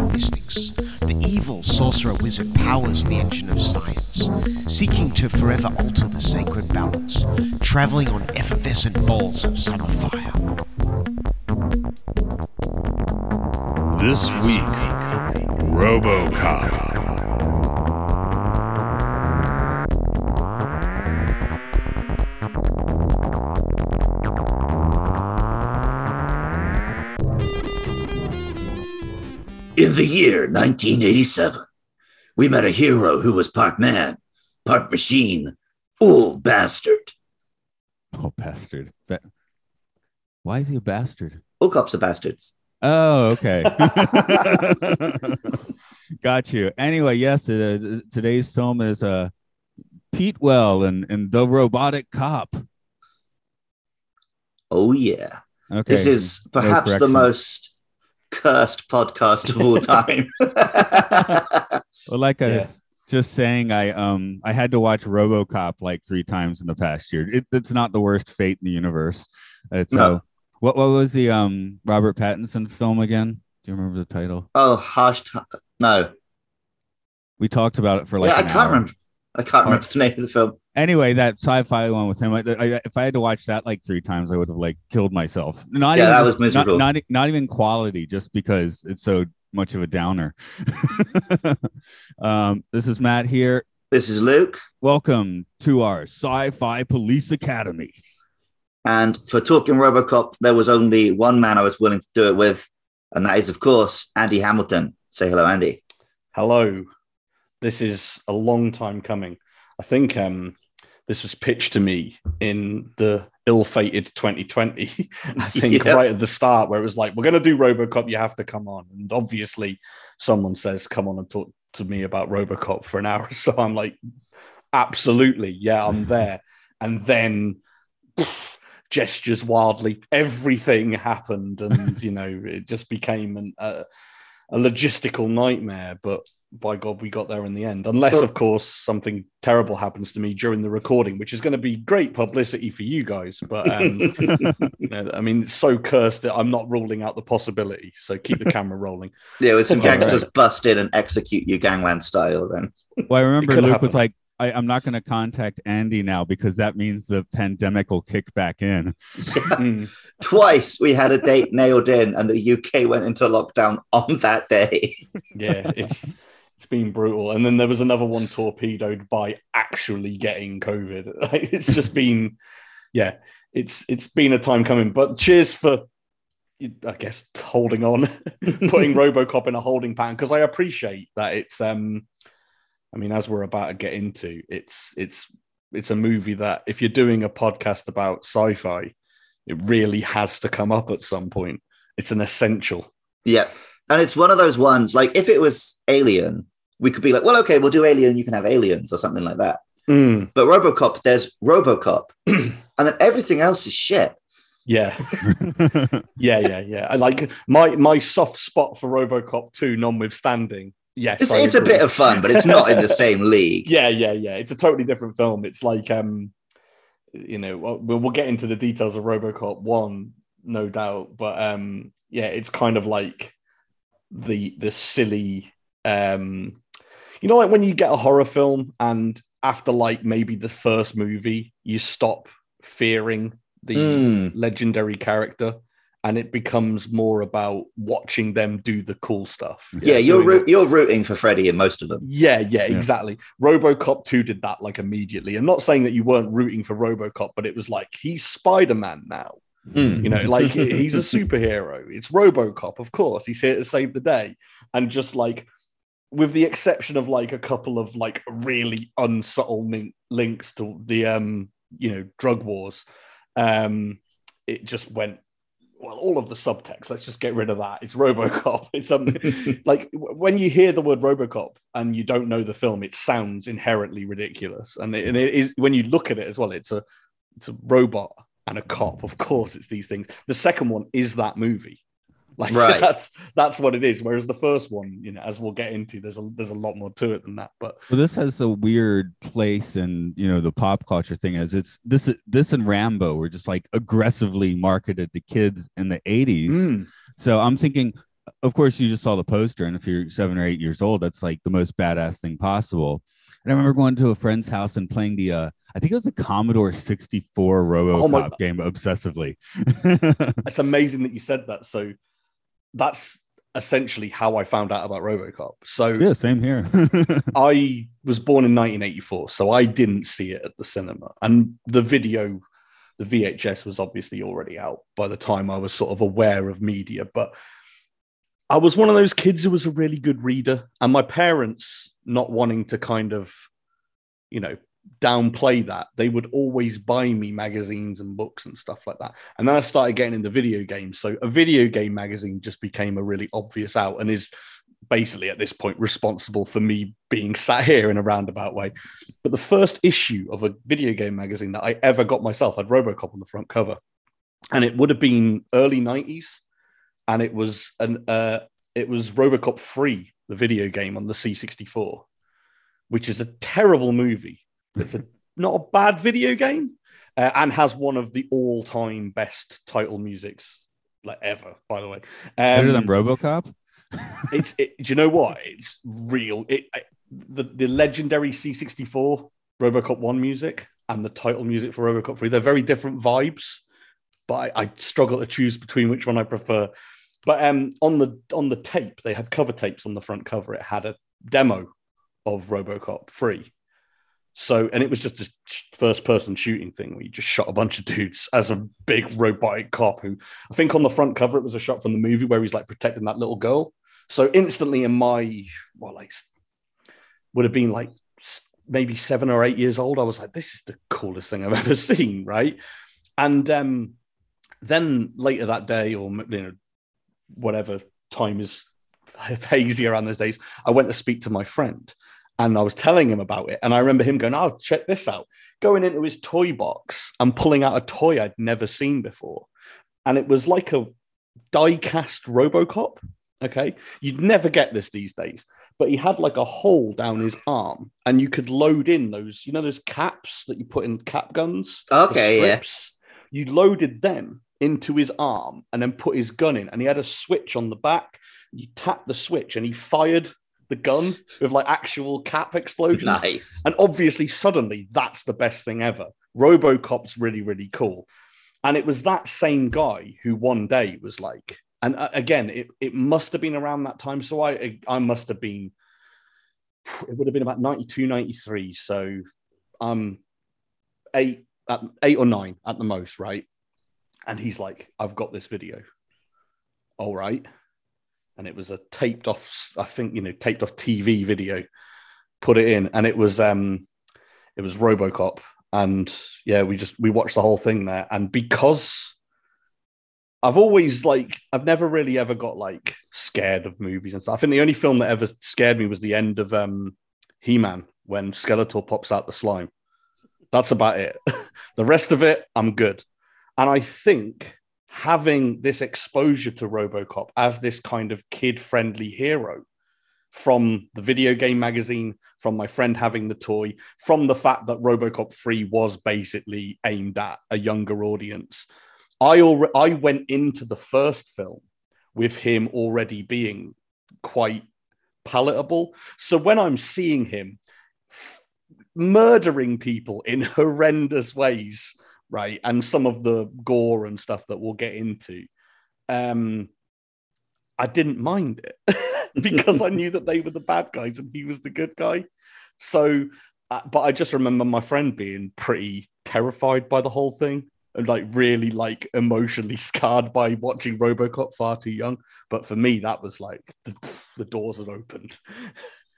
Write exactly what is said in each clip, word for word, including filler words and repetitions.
of mystics, the evil sorcerer wizard powers the engine of science, seeking to forever alter the sacred balance, traveling on effervescent balls of summer fire. This week, Robocop. In the year nineteen eighty-seven, we met a hero who was part man, part machine, old bastard. Oh, bastard. Ba- Why is he a bastard? All cops are bastards. Oh, okay. Got you. Anyway, yes, uh, today's film is uh, Pete Weller and, and the Robotic Cop. Oh, yeah. Okay. This is perhaps no the most... cursed podcast of all time. Well, like I yeah. was just saying, I um I had to watch RoboCop like three times in the past year. It, it's not the worst fate in the universe. It's no. uh, what what was the um Robert Pattinson film again? Do you remember the title? Oh, harsh. T- no, we talked about it for like. Yeah, I can't hour. remember. I can't remember the name of the film. Anyway, that sci-fi one with him. I, I, if I had to watch that like three times, I would have like killed myself. Not yeah, even, that was miserable. Not, not, not even quality, just because it's so much of a downer. um, this is Matt here. This is Luke. Welcome to our Sci-Fi Police Academy. And for talking RoboCop, there was only one man I was willing to do it with, and that is, of course, Andy Hamilton. Say hello, Andy. Hello. This is a long time coming. I think um, this was pitched to me in the ill-fated twenty twenty. I think yeah. right at the start where it was like, we're going to do RoboCop, you have to come on. And obviously someone says, come on and talk to me about RoboCop for an hour. So I'm like, absolutely. Yeah, I'm there. And then pff, gestures wildly. Everything happened. And, you know, it just became an, uh, a logistical nightmare. But by God, we got there in the end. Unless, of course, something terrible happens to me during the recording, which is going to be great publicity for you guys. But, um, you know, I mean, it's so cursed that I'm not ruling out the possibility. So keep the camera rolling. Yeah, with some gangsters right. bust in and execute you gangland style then. Well, I remember Luke happen. was like, I, I'm not going to contact Andy now because that means the pandemic will kick back in. Yeah. Twice we had a date nailed in and the U K went into lockdown on that day. Yeah, it's... It's been brutal. And then there was another one torpedoed by actually getting COVID. It's just been, yeah, it's it's been a time coming. But cheers for, I guess, holding on, putting RoboCop in a holding pattern, because I appreciate that it's, um, I mean, as we're about to get into, it's it's it's a movie that if you're doing a podcast about sci-fi, it really has to come up at some point. It's an essential. Yeah. And it's one of those ones, like, if it was Alien, we could be like, well, okay, we'll do Alien, you can have Aliens or something like that. Mm. But RoboCop, there's RoboCop. And then everything else is shit. Yeah. yeah, yeah, yeah. I like my, my soft spot for RoboCop two, notwithstanding. Yes, It's, it's a bit of fun, but it's not in the same league. Yeah, yeah, yeah. It's a totally different film. It's like, um, you know, we'll, we'll get into the details of RoboCop one, no doubt. But, um, yeah, it's kind of like... the the silly um you know, like when you get a horror film and after like maybe the first movie you stop fearing the mm. legendary character and it becomes more about watching them do the cool stuff. Yeah, yeah you're root, you're rooting for Freddy in most of them. Yeah, yeah, yeah, exactly. RoboCop two did that like immediately. I'm not saying that you weren't rooting for RoboCop, but it was like, he's Spider-Man now. Mm. You know, like he's a superhero. It's RoboCop, of course. He's here to save the day. And just like, with the exception of like a couple of like really unsubtle link- links to the um, you know, drug wars, um, it just went well, all of the subtext, let's just get rid of that. It's Robocop. It's um, like when you hear the word Robocop and you don't know the film, it sounds inherently ridiculous. And it, and it is, when you look at it as well, it's a, it's a robot and a cop. Of course, it's these things. The second one is that movie. Like right. that's that's what it is. Whereas the first one, you know, as we'll get into, there's a there's a lot more to it than that. But well, this has a weird place in, you know, the pop culture thing as it's this this and Rambo were just like aggressively marketed to kids in the eighties. Mm. So I'm thinking, of course, you just saw the poster, and if you're seven or eight years old, that's like the most badass thing possible. And I remember going to a friend's house and playing the, uh, I think it was the Commodore sixty-four Robocop oh my- game obsessively. It's amazing that you said that. So that's essentially how I found out about Robocop. So yeah, same here. I was born in nineteen eighty-four, so I didn't see it at the cinema. And the video, the V H S was obviously already out by the time I was sort of aware of media. But I was one of those kids who was a really good reader. And my parents, not wanting to kind of, you know, downplay that, they would always buy me magazines and books and stuff like that. And then I started getting into video games, so a video game magazine just became a really obvious out and is basically at this point responsible for me being sat here in a roundabout way. But the first issue of a video game magazine that I ever got myself had Robocop on the front cover, and it would have been early nineties, and it was an uh it was Robocop three, the video game on the C sixty-four, which is a terrible movie. It's a, not a bad video game, uh, and has one of the all-time best title musics like ever, by the way. Um, Better than RoboCop? it's, it, do you know what? It's real. It, it the, the legendary C sixty-four RoboCop one music and the title music for RoboCop three, they're very different vibes, but I, I struggle to choose between which one I prefer. But um, on the on the tape, they had cover tapes on the front cover. It had a demo of RoboCop three. So, and it was just this first-person shooting thing where you just shot a bunch of dudes as a big robotic cop who, I think on the front cover, it was a shot from the movie where he's like protecting that little girl. So instantly in my, well, like, would have been like maybe seven or eight years old, I was like, this is the coolest thing I've ever seen, right? And um, then later that day, or you know, whatever time is hazy around those days, I went to speak to my friend. And I was telling him about it. And I remember him going, oh, check this out. Going into his toy box and pulling out a toy I'd never seen before. And it was like a die-cast Robocop. Okay. You'd never get this these days. But he had like a hole down his arm. And you could load in those, you know, those caps that you put in cap guns? Okay, yeah. You loaded them into his arm and then put his gun in. And he had a switch on the back. You tapped the switch and he fired the gun with like actual cap explosions. Nice. And obviously suddenly that's the best thing ever. RoboCop's really, really cool. And it was that same guy who one day was like, and again, it, it must have been around that time. So I, I must have been, it would have been about ninety-two, ninety-three. So um, eight, eight or nine at the most, right? And he's like, I've got this video. All right. And it was a taped off, I think, you know, taped off T V video, put it in. And it was, um, it was RoboCop. And yeah, we just, we watched the whole thing there. And because I've always like, I've never really ever got like scared of movies and stuff. I think the only film that ever scared me was the end of um, He-Man when Skeletor pops out the slime. That's about it. The rest of it, I'm good. And I think having this exposure to RoboCop as this kind of kid-friendly hero from the video game magazine, from my friend having the toy, from the fact that RoboCop three was basically aimed at a younger audience. I al- I went into the first film with him already being quite palatable. So when I'm seeing him f- murdering people in horrendous ways, right, and some of the gore and stuff that we'll get into, um, I didn't mind it because I knew that they were the bad guys and he was the good guy. So, uh, but I just remember my friend being pretty terrified by the whole thing and like really like emotionally scarred by watching RoboCop far too young. But for me, that was like the, the doors had opened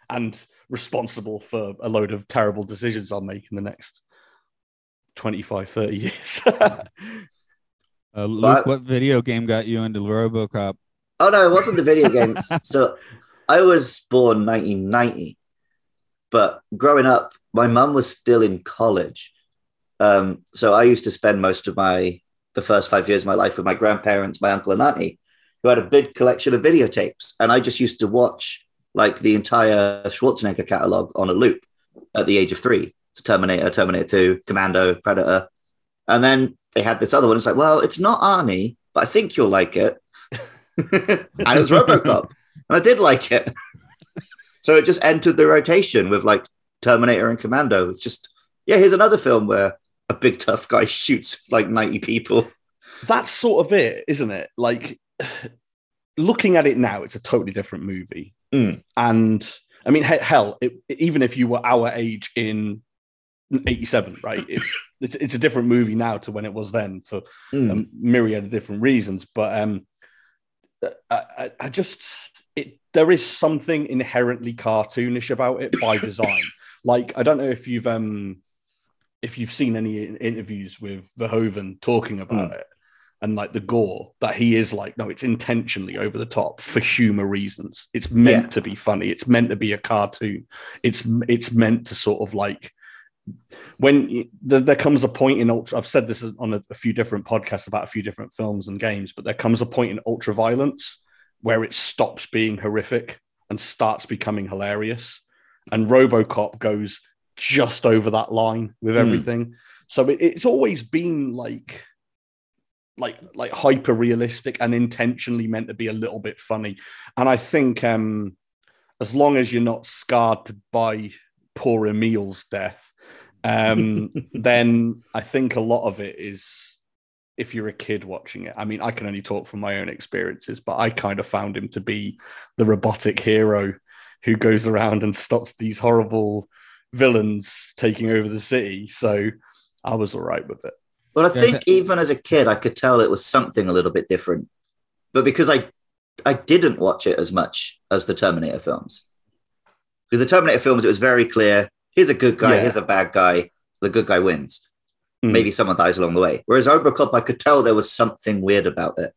and responsible for a load of terrible decisions I'll make in the next twenty-five, thirty years. Uh, Luke, but, what video game got you into RoboCop? Oh, no, it wasn't the video games. So I was born nineteen ninety, but growing up, my mum was still in college. Um, so I used to spend most of my, the first five years of my life with my grandparents, my uncle and auntie, who had a big collection of videotapes. And I just used to watch like the entire Schwarzenegger catalog on a loop at the age of three. So Terminator, Terminator two, Commando, Predator. And then they had this other one. It's like, well, it's not Arnie, but I think you'll like it. And it was RoboCop. And I did like it. So it just entered the rotation with like Terminator and Commando. It's just, yeah, here's another film where a big tough guy shoots like ninety people. That's sort of it, isn't it? Like, looking at it now, it's a totally different movie. Mm. And I mean, hell, it, even if you were our age in eighty-seven, right? It, it's, it's a different movie now to when it was then for mm. a myriad of different reasons. But um, I, I just, it, there is something inherently cartoonish about it by design. Like, I don't know if you've um, if you've seen any interviews with Verhoeven talking about mm. it. And like the gore that he is like, no, it's intentionally over the top for humor reasons. It's meant yeah. to be funny. It's meant to be a cartoon. It's it's meant to sort of like when the, there comes a point in ultra. I've said this on a, a few different podcasts about a few different films and games, but there comes a point in ultra violence where it stops being horrific and starts becoming hilarious. And RoboCop goes just over that line with everything. Mm. So it, it's always been like. like like hyper realistic and intentionally meant to be a little bit funny. And I think um, as long as you're not scarred by poor Emile's death, um, then I think a lot of it is if you're a kid watching it. I mean, I can only talk from my own experiences, but I kind of found him to be the robotic hero who goes around and stops these horrible villains taking over the city. So I was all right with it. Well, I think even as a kid, I could tell it was something a little bit different. But because I I didn't watch it as much as the Terminator films. Because the Terminator films, it was very clear, here's a good guy, yeah. here's a bad guy, the good guy wins. Mm. Maybe someone dies along the way. Whereas RoboCop, I could tell there was something weird about it.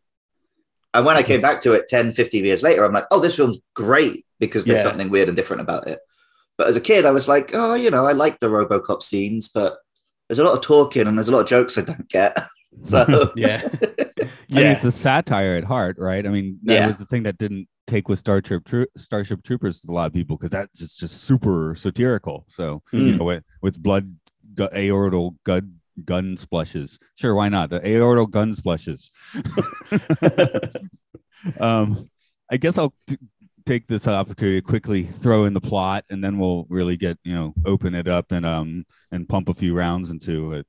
And when I came back to it ten, fifteen years later, I'm like, oh, this film's great because there's yeah. something weird and different about it. But as a kid, I was like, oh, you know, I like the RoboCop scenes, but there's a lot of talking and there's a lot of jokes I don't get. So yeah. yeah. I mean, it's a satire at heart, right? I mean, that yeah. was the thing that didn't take with Starship Tro- Starship Troopers to a lot of people because that's just, just super satirical. So, mm. you know, with, with blood, gu- aortal gun, gun splashes. Sure, why not? The aortal gun splashes. um, I guess I'll t- take this opportunity to quickly throw in the plot and then we'll really get, you know, open it up and um and pump a few rounds into it.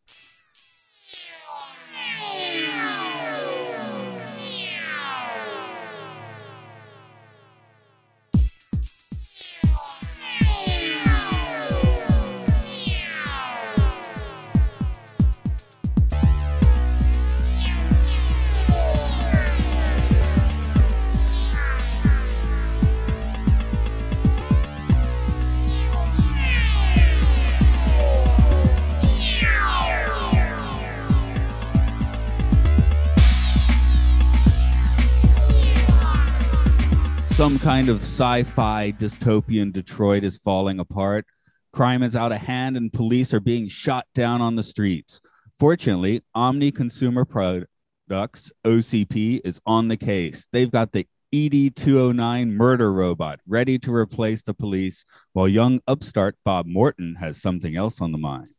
Some kind of sci-fi dystopian Detroit is falling apart. Crime is out of hand and police are being shot down on the streets. Fortunately, Omni Consumer Products, O C P, is on the case. They've got the E D two oh nine murder robot ready to replace the police, while young upstart Bob Morton has something else on the mind.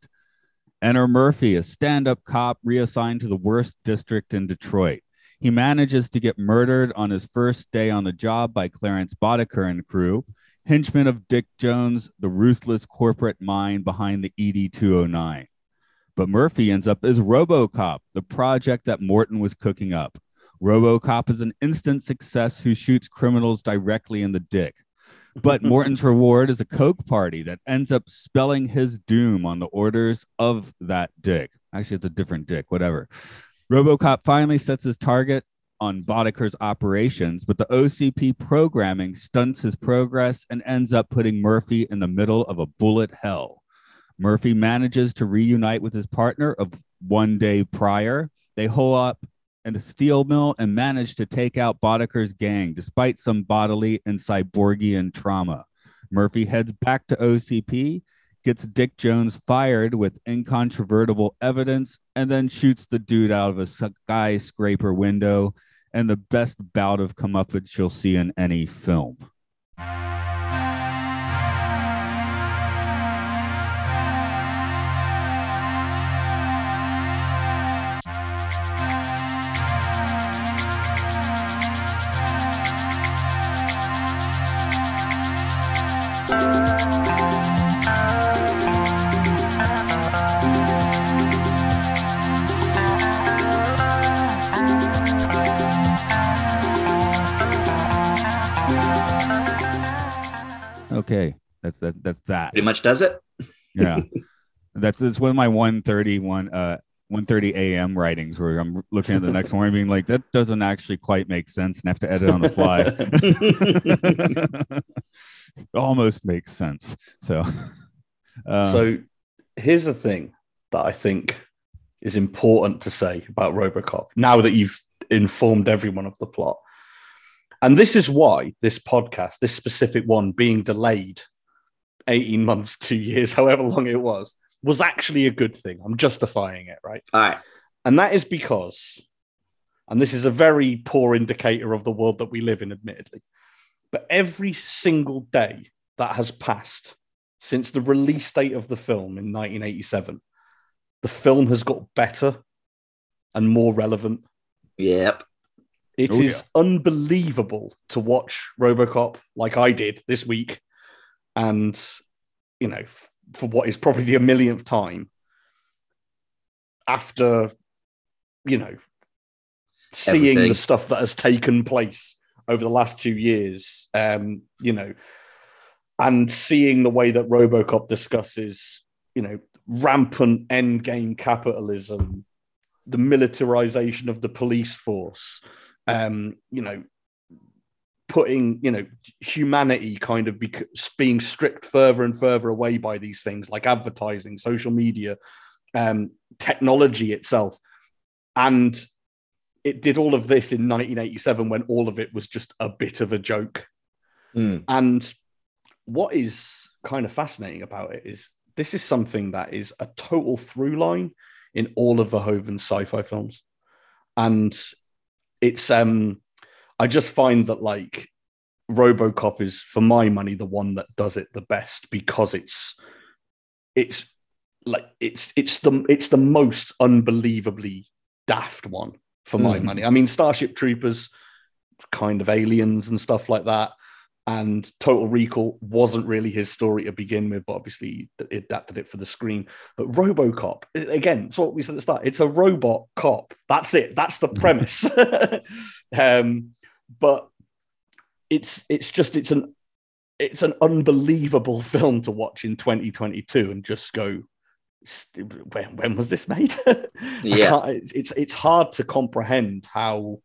Enter Murphy, a stand-up cop reassigned to the worst district in Detroit. He manages to get murdered on his first day on the job by Clarence Boddicker and crew, henchman of Dick Jones, the ruthless corporate mind behind the E D two oh nine. But Murphy ends up as RoboCop, the project that Morton was cooking up. RoboCop is an instant success who shoots criminals directly in the dick. But Morton's reward is a coke party that ends up spelling his doom on the orders of that dick. Actually, it's a different dick, whatever. RoboCop finally sets his target on Boddicker's operations, but the O C P programming stunts his progress and ends up putting Murphy in the middle of a bullet hell. Murphy manages to reunite with his partner of one day prior. They hole up and a steel mill and managed to take out Boddicker's gang, despite some bodily and cyborgian trauma. Murphy heads back to O C P, gets Dick Jones fired with incontrovertible evidence, and then shoots the dude out of a skyscraper window, and the best bout of comeuppance you'll see in any film. Okay, that's that. That's that. Pretty much does it. Yeah, that's it's one of my one thirty-one, uh, one thirty a.m. writings where I'm looking at the next morning, being like, that doesn't actually quite make sense, and have to edit on the fly. Almost makes sense. So, um, so here's the thing that I think is important to say about RoboCop. Now that you've informed everyone of the plot. And this is why this podcast, this specific one being delayed eighteen months, two years, however long it was, was actually a good thing. I'm justifying it, right? All right. And that is because, and this is a very poor indicator of the world that we live in, admittedly, but every single day that has passed since the release date of the film in nineteen eighty-seven, the film has got better and more relevant. Yep. It oh, is yeah. unbelievable to watch RoboCop like I did this week. And, you know, f- for what is probably the millionth time after, you know, seeing Everything. the stuff that has taken place over the last two years, um, you know, and seeing the way that RoboCop discusses, you know, rampant endgame capitalism, the militarization of the police force, Um, you know, putting, you know, humanity kind of bec- being stripped further and further away by these things like advertising, social media, um, technology itself. And it did all of this in nineteen eighty-seven when all of it was just a bit of a joke. Mm. And what is kind of fascinating about it is this is something that is a total through line in all of Verhoeven's sci-fi films. And It's um, I just find that like RoboCop is, for my money, the one that does it the best because it's, it's like it's it's the it's the most unbelievably daft one for my mm. money. I mean, Starship Troopers, kind of Aliens and stuff like that, and Total Recall wasn't really his story to begin with, but obviously he adapted it for the screen. But RoboCop, again, it's what we said at the start. It's a robot cop. That's it. That's the premise. um, but it's it's just it's an it's an unbelievable film to watch in twenty twenty-two and just go, when when was this made? yeah, it's it's hard to comprehend how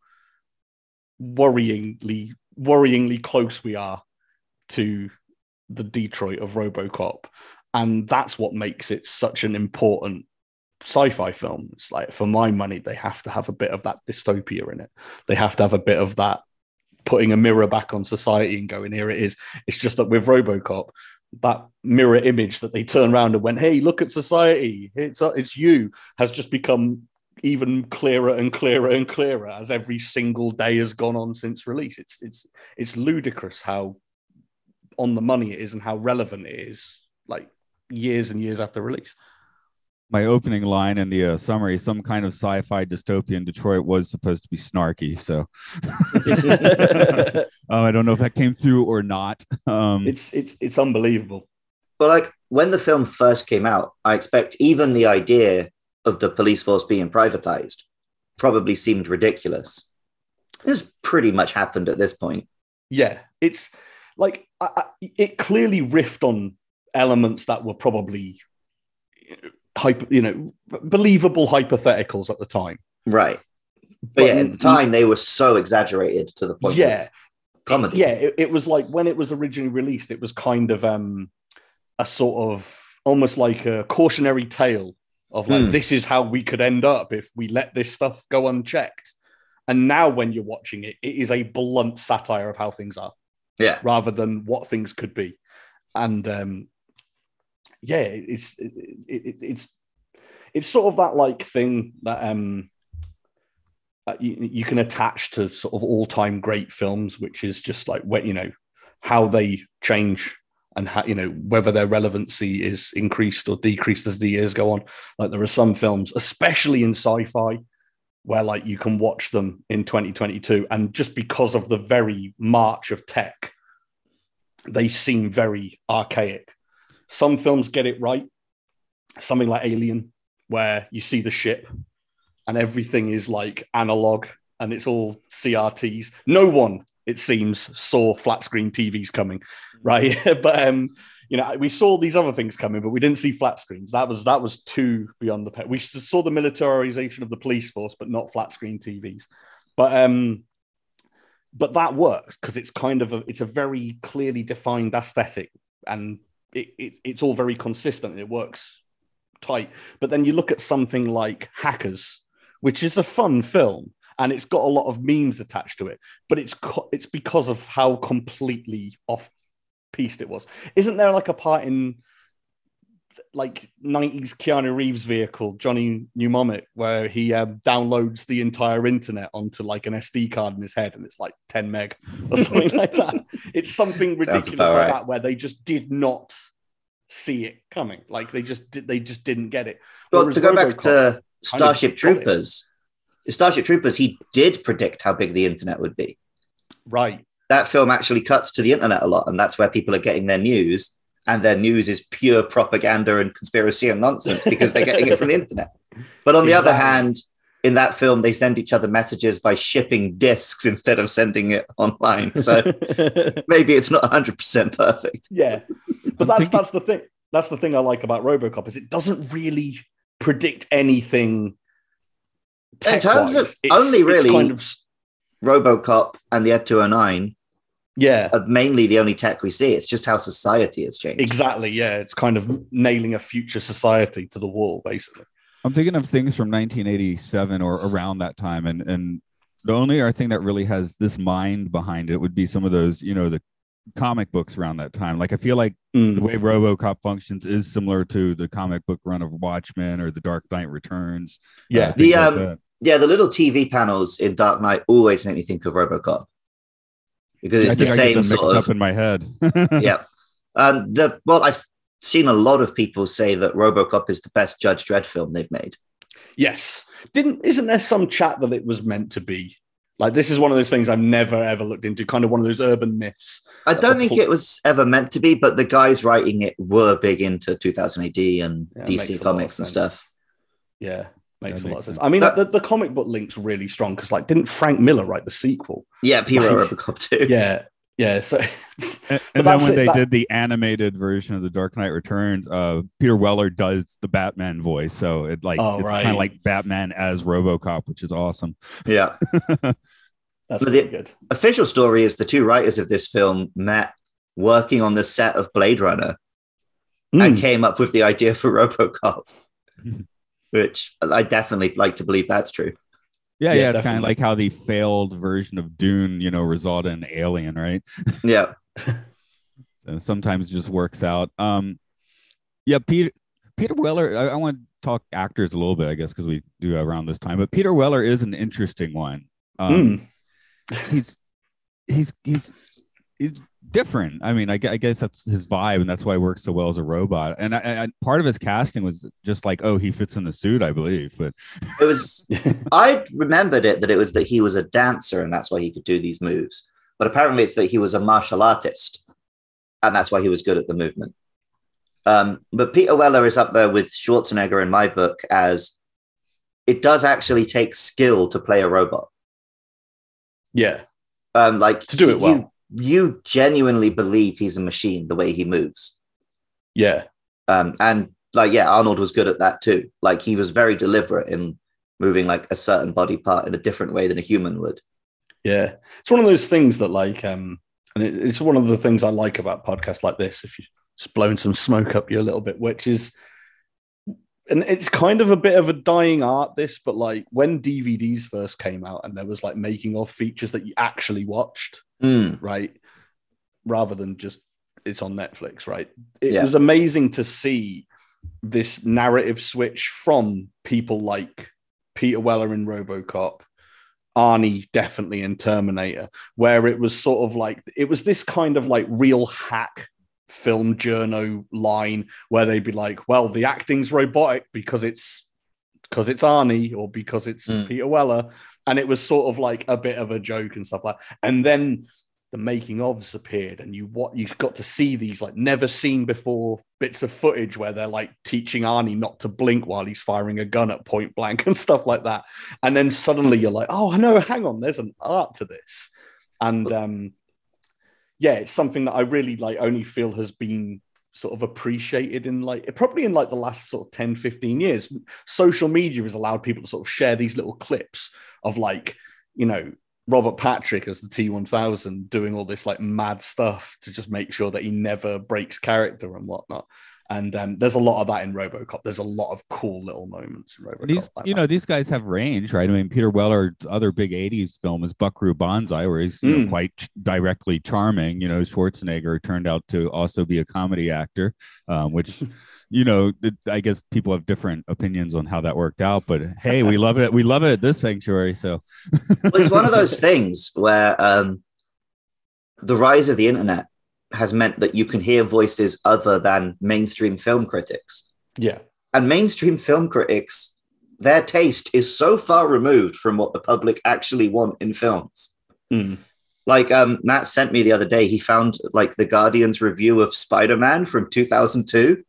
worryingly. worryingly close we are to the Detroit of RoboCop, and that's what makes it such an important sci-fi film. It's like, for my money, they have to have a bit of that dystopia in it. They have to have a bit of that putting a mirror back on society and going, here it is. It's just that with RoboCop, that mirror image that they turn around and went, hey, look at society, it's it's you, has just become even clearer and clearer and clearer as every single day has gone on since release. It's it's it's ludicrous how on the money it is and how relevant it is, like years and years after release. My opening line in the uh, summary, some kind of sci-fi dystopian Detroit, was supposed to be snarky. So uh, I don't know if that came through or not. Um, it's it's it's unbelievable. But like when the film first came out, I expect even the idea of the police force being privatized probably seemed ridiculous. It's pretty much happened at this point. Yeah, it's like, I, I, it clearly riffed on elements that were probably, hyper, you know, believable hypotheticals at the time. Right. But, but yeah, at the time, they were so exaggerated to the point yeah, of comedy. It, yeah, it, it was like, when it was originally released, it was kind of um, a sort of, almost like a cautionary tale of like, mm. this is how we could end up if we let this stuff go unchecked. And now when you're watching it, it is a blunt satire of how things are, yeah, rather than what things could be. And um, yeah, it's it, it, it's it's sort of that like thing that um, you, you can attach to sort of all-time great films, which is just like what you know how they change and how, you know, whether their relevancy is increased or decreased as the years go on. Like there are some films, especially in sci-fi, where like you can watch them in twenty twenty-two and just because of the very march of tech, they seem very archaic. Some films get it right. Something like Alien, where you see the ship and everything is like analog and it's all C R Ts. No one, it seems, saw flat screen T Vs coming, right? But um, you know, we saw these other things coming, but we didn't see flat screens. That was that was too beyond the pale. We saw the militarization of the police force, but not flat screen T Vs. But um, but that works because it's kind of a, it's a very clearly defined aesthetic, and it, it it's all very consistent. And it works tight. But then you look at something like Hackers, which is a fun film, and it's got a lot of memes attached to it. But it's co- it's because of how completely off pieced it was. Isn't there like a part in like nineties Keanu Reeves vehicle, Johnny Mnemonic, where he uh, downloads the entire internet onto like an S D card in his head and it's like ten meg or something like that? It's something ridiculous like right. that where they just did not see it coming. Like they just did, they just didn't get it. Well, Whereas to go Robocop, back to Starship Troopers, Starship Troopers, he did predict how big the internet would be. Right. That film actually cuts to the internet a lot, and that's where people are getting their news, and their news is pure propaganda and conspiracy and nonsense because they're getting it from the internet. But on the exactly. other hand, in that film, they send each other messages by shipping discs instead of sending it online. So maybe it's not one hundred percent perfect. Yeah, but that's that's the thing. That's the thing I like about RoboCop is it doesn't really predict anything. In terms of it's, only really kind of... RoboCop and the E D two oh nine. Yeah, mainly the only tech we see. It's just how society has changed. Exactly. Yeah, it's kind of nailing a future society to the wall, basically. I'm thinking of things from nineteen eighty-seven or around that time, and and the only thing that really has this mind behind it would be some of those, you know, the comic books around that time. Like I feel like mm. the way RoboCop functions is similar to the comic book run of Watchmen or the Dark Knight Returns. Yeah, uh, the um. Like yeah, the little T V panels in Dark Knight always make me think of RoboCop because it's I the think same I get them mixed sort of up in my head. yeah, um, the well, I've seen a lot of people say that RoboCop is the best Judge Dredd film they've made. Yes, didn't isn't there some chat that it was meant to be? Like this is one of those things I've never ever looked into. Kind of one of those urban myths. I don't think it was ever meant to be, but the guys writing it were big into two thousand A D and yeah, D C Comics and stuff. Yeah. Makes a lot of sense. I mean, that, the, the comic book link's really strong because, like, didn't Frank Miller write the sequel? Yeah, he wrote RoboCop too. Yeah, yeah. So, and, and then when it, they that... did the animated version of the Dark Knight Returns, uh, Peter Weller does the Batman voice, so it like oh, it's right. kind of like Batman as RoboCop, which is awesome. Yeah, that's really the good. Official story is the two writers of this film met working on the set of Blade Runner mm. and came up with the idea for RoboCop. Which I definitely like to believe that's true. Yeah, yeah, yeah it's kind of like how the failed version of Dune, you know, resulted in Alien, right? Yeah. So sometimes it just works out. Um, yeah, Peter Peter Weller, I, I want to talk actors a little bit, I guess, because we do around this time. But Peter Weller is an interesting one. Um, mm. he's, he's he's he's different. I mean, I, I guess that's his vibe, and that's why he works so well as a robot. And I, I, part of his casting was just like, oh, he fits in the suit, I believe. But it was, I remembered it that it was that he was a dancer, and that's why he could do these moves. But apparently, it's that he was a martial artist, and that's why he was good at the movement. Um, but Peter Weller is up there with Schwarzenegger in my book as it does actually take skill to play a robot. Yeah, um, like to do it well. You, You genuinely believe he's a machine the way he moves. Yeah. Um, and like, yeah, Arnold was good at that too. Like he was very deliberate in moving like a certain body part in a different way than a human would. Yeah. It's one of those things that like, um, and it, it's one of the things I like about podcasts like this, if you're just blowing some smoke up you a little bit, which is and it's kind of a bit of a dying art, this, but like when D V Ds first came out and there was like making of features that you actually watched, mm. right? Rather than just it's on Netflix, right? It yeah. was amazing to see this narrative switch from people like Peter Weller in Robocop, Arnie definitely in Terminator, where it was sort of like, it was this kind of like real hack film journo line where they'd be like, well, the acting's robotic because it's because it's Arnie or because it's mm. Peter Weller. And it was sort of like a bit of a joke and stuff like that. And then the making ofs appeared and you what you've got to see these like never seen before bits of footage where they're like teaching Arnie not to blink while he's firing a gun at point blank and stuff like that. And then suddenly you're like, oh no, hang on, there's an art to this. And um, yeah, it's something that I really like only feel has been sort of appreciated in like probably in like the last sort of ten, fifteen years. Social media has allowed people to sort of share these little clips of like, you know, Robert Patrick as the T one thousand doing all this like mad stuff to just make sure that he never breaks character and whatnot. And um, there's a lot of that in RoboCop. There's a lot of cool little moments in RoboCop. These, like you that. know, these guys have range, right? I mean, Peter Weller's other big eighties film is Buckaroo Banzai, where he's you mm. know, quite ch- directly charming. You know, Schwarzenegger turned out to also be a comedy actor, um, which, you know, it, I guess people have different opinions on how that worked out. But hey, we love it. We love it at this sanctuary. So well, it's one of those things where um, the rise of the internet has meant that you can hear voices other than mainstream film critics. Yeah. And mainstream film critics, their taste is so far removed from what the public actually want in films. Mm. Like um, Matt sent me the other day, he found like the Guardian's review of Spider-Man from two thousand two.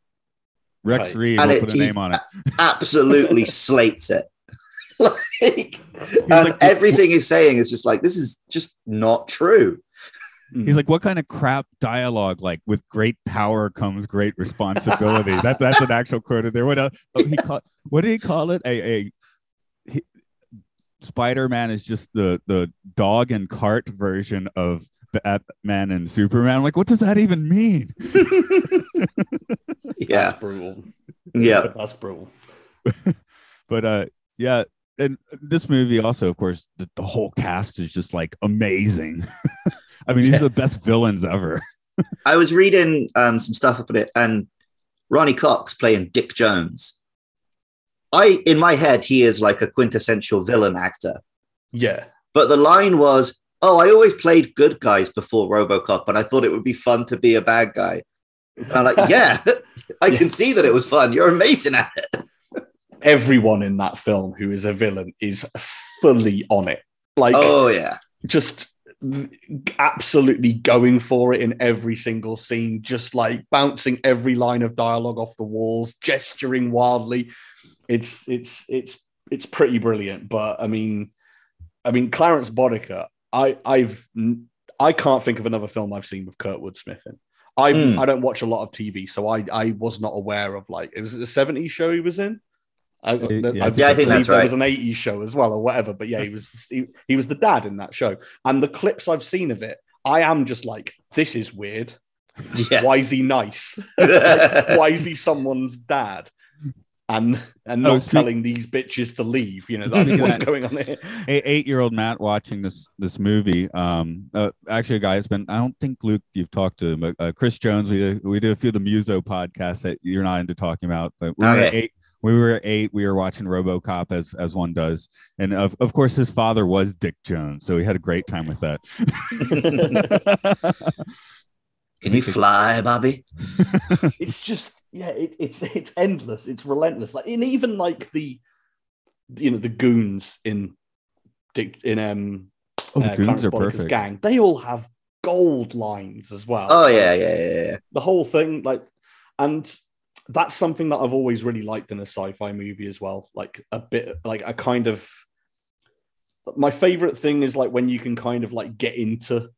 Rex right. Reed, and we'll it, put a name on it. Absolutely slates it. like, and like, everything he's saying is just like, this is just not true. He's like, what kind of crap dialogue? Like, with great power comes great responsibility. that, that's an actual quote in there. What else? Oh, he call, what did he call it? A, a he, Spider-Man is just the the dog and cart version of Batman and Superman. I'm like, what does that even mean? yeah, that's brutal. Yeah, that's brutal. but uh, yeah. And this movie also, of course, the, the whole cast is just like amazing. I mean, these yeah. are the best villains ever. I was reading um, some stuff up on it, and Ronnie Cox playing Dick Jones. I, in my head, he is like a quintessential villain actor. Yeah. But the line was, oh, I always played good guys before RoboCop, and I thought it would be fun to be a bad guy. And I'm like, yeah, I yeah. can see that it was fun. You're amazing at it. Everyone in that film who is a villain is fully on it. Like, oh, yeah. Just absolutely going for it in every single scene, just like bouncing every line of dialogue off the walls, gesturing wildly. It's it's it's it's pretty brilliant. But I mean, I mean Clarence Boddicker. I I've I can't think of another film I've seen with Kurtwood Smith in. I mm. I don't watch a lot of T V, so I I was not aware of like it was the seventies show he was in. I, yeah, I, yeah, I think that's right. There was an eighties show as well, or whatever. But yeah, he was he, he was the dad in that show. And the clips I've seen of it, I am just like, this is weird. Yeah. Why is he nice? like, why is he someone's dad? And and not oh, telling these bitches to leave. You know, that's what's going on here. A eight-year-old Matt watching this this movie. Um, uh, actually, a guy has been. I don't think Luke, you've talked to him, but uh, Chris Jones. We do, we do a few of the Muso podcasts that you're not into talking about, but we're okay. eight. We were eight. We were watching RoboCop as as one does, and of of course his father was Dick Jones, so we had a great time with that. Can you fly, Bobby? It's just yeah, it, it's it's endless. It's relentless. Like and even like the you know the goons in Dick in um oh, uh, goons are perfect. Gang. They all have gold lines as well. Oh yeah, yeah, yeah. yeah. The whole thing like and. That's something that I've always really liked in a sci-fi movie as well. Like a bit, like a kind of, my favorite thing is like when you can kind of like get into,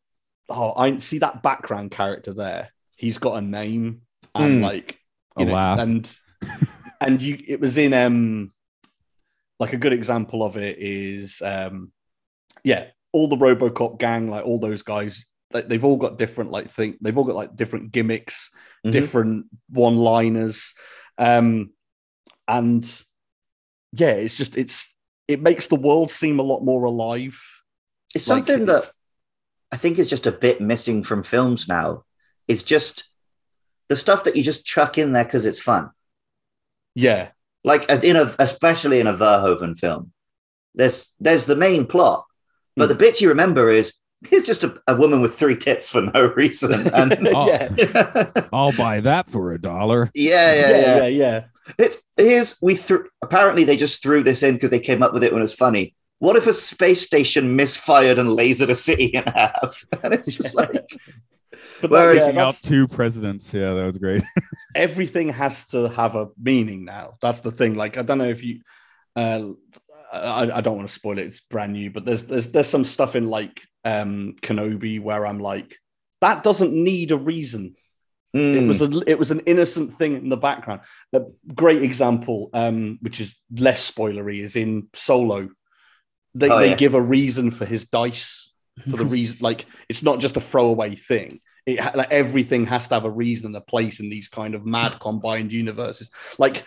oh, I see that background character there. He's got a name and mm. like, you oh, know, wow. and, and you, it was in, um, like a good example of it is, um, yeah, all the RoboCop gang, like all those guys, like they've all got different, like thing. They've all got like different gimmicks, mm-hmm. different one-liners, um, And yeah, it's just, it's, it makes the world seem a lot more alive. It's like something it's, that I think is just a bit missing from films now. It's just the stuff that you just chuck in there because it's fun. Yeah. Like, in a, especially in a Verhoeven film, there's there's the main plot, but mm. the bits you remember is, here's just a, a woman with three tits for no reason. And I'll, yeah. I'll buy that for a dollar. Yeah, yeah, yeah, yeah. yeah, yeah. It's here's we th- apparently they just threw this in because they came up with it when it was funny. What if a space station misfired and lasered a city in half? And it's just like, but like, yeah, out two presidents. Yeah, that was great. Everything has to have a meaning now. That's the thing. Like, I don't know if you, uh, I, I don't want to spoil it. It's brand new, but there's there's there's some stuff in like um, Kenobi where I'm like, that doesn't need a reason. Mm. It was a, it was an innocent thing in the background. A great example, um, which is less spoilery, is in Solo. They oh, they yeah. give a reason for his dice, for the reason. Like, it's not just a throwaway thing. It, like, everything has to have a reason and a place in these kind of mad combined universes. Like,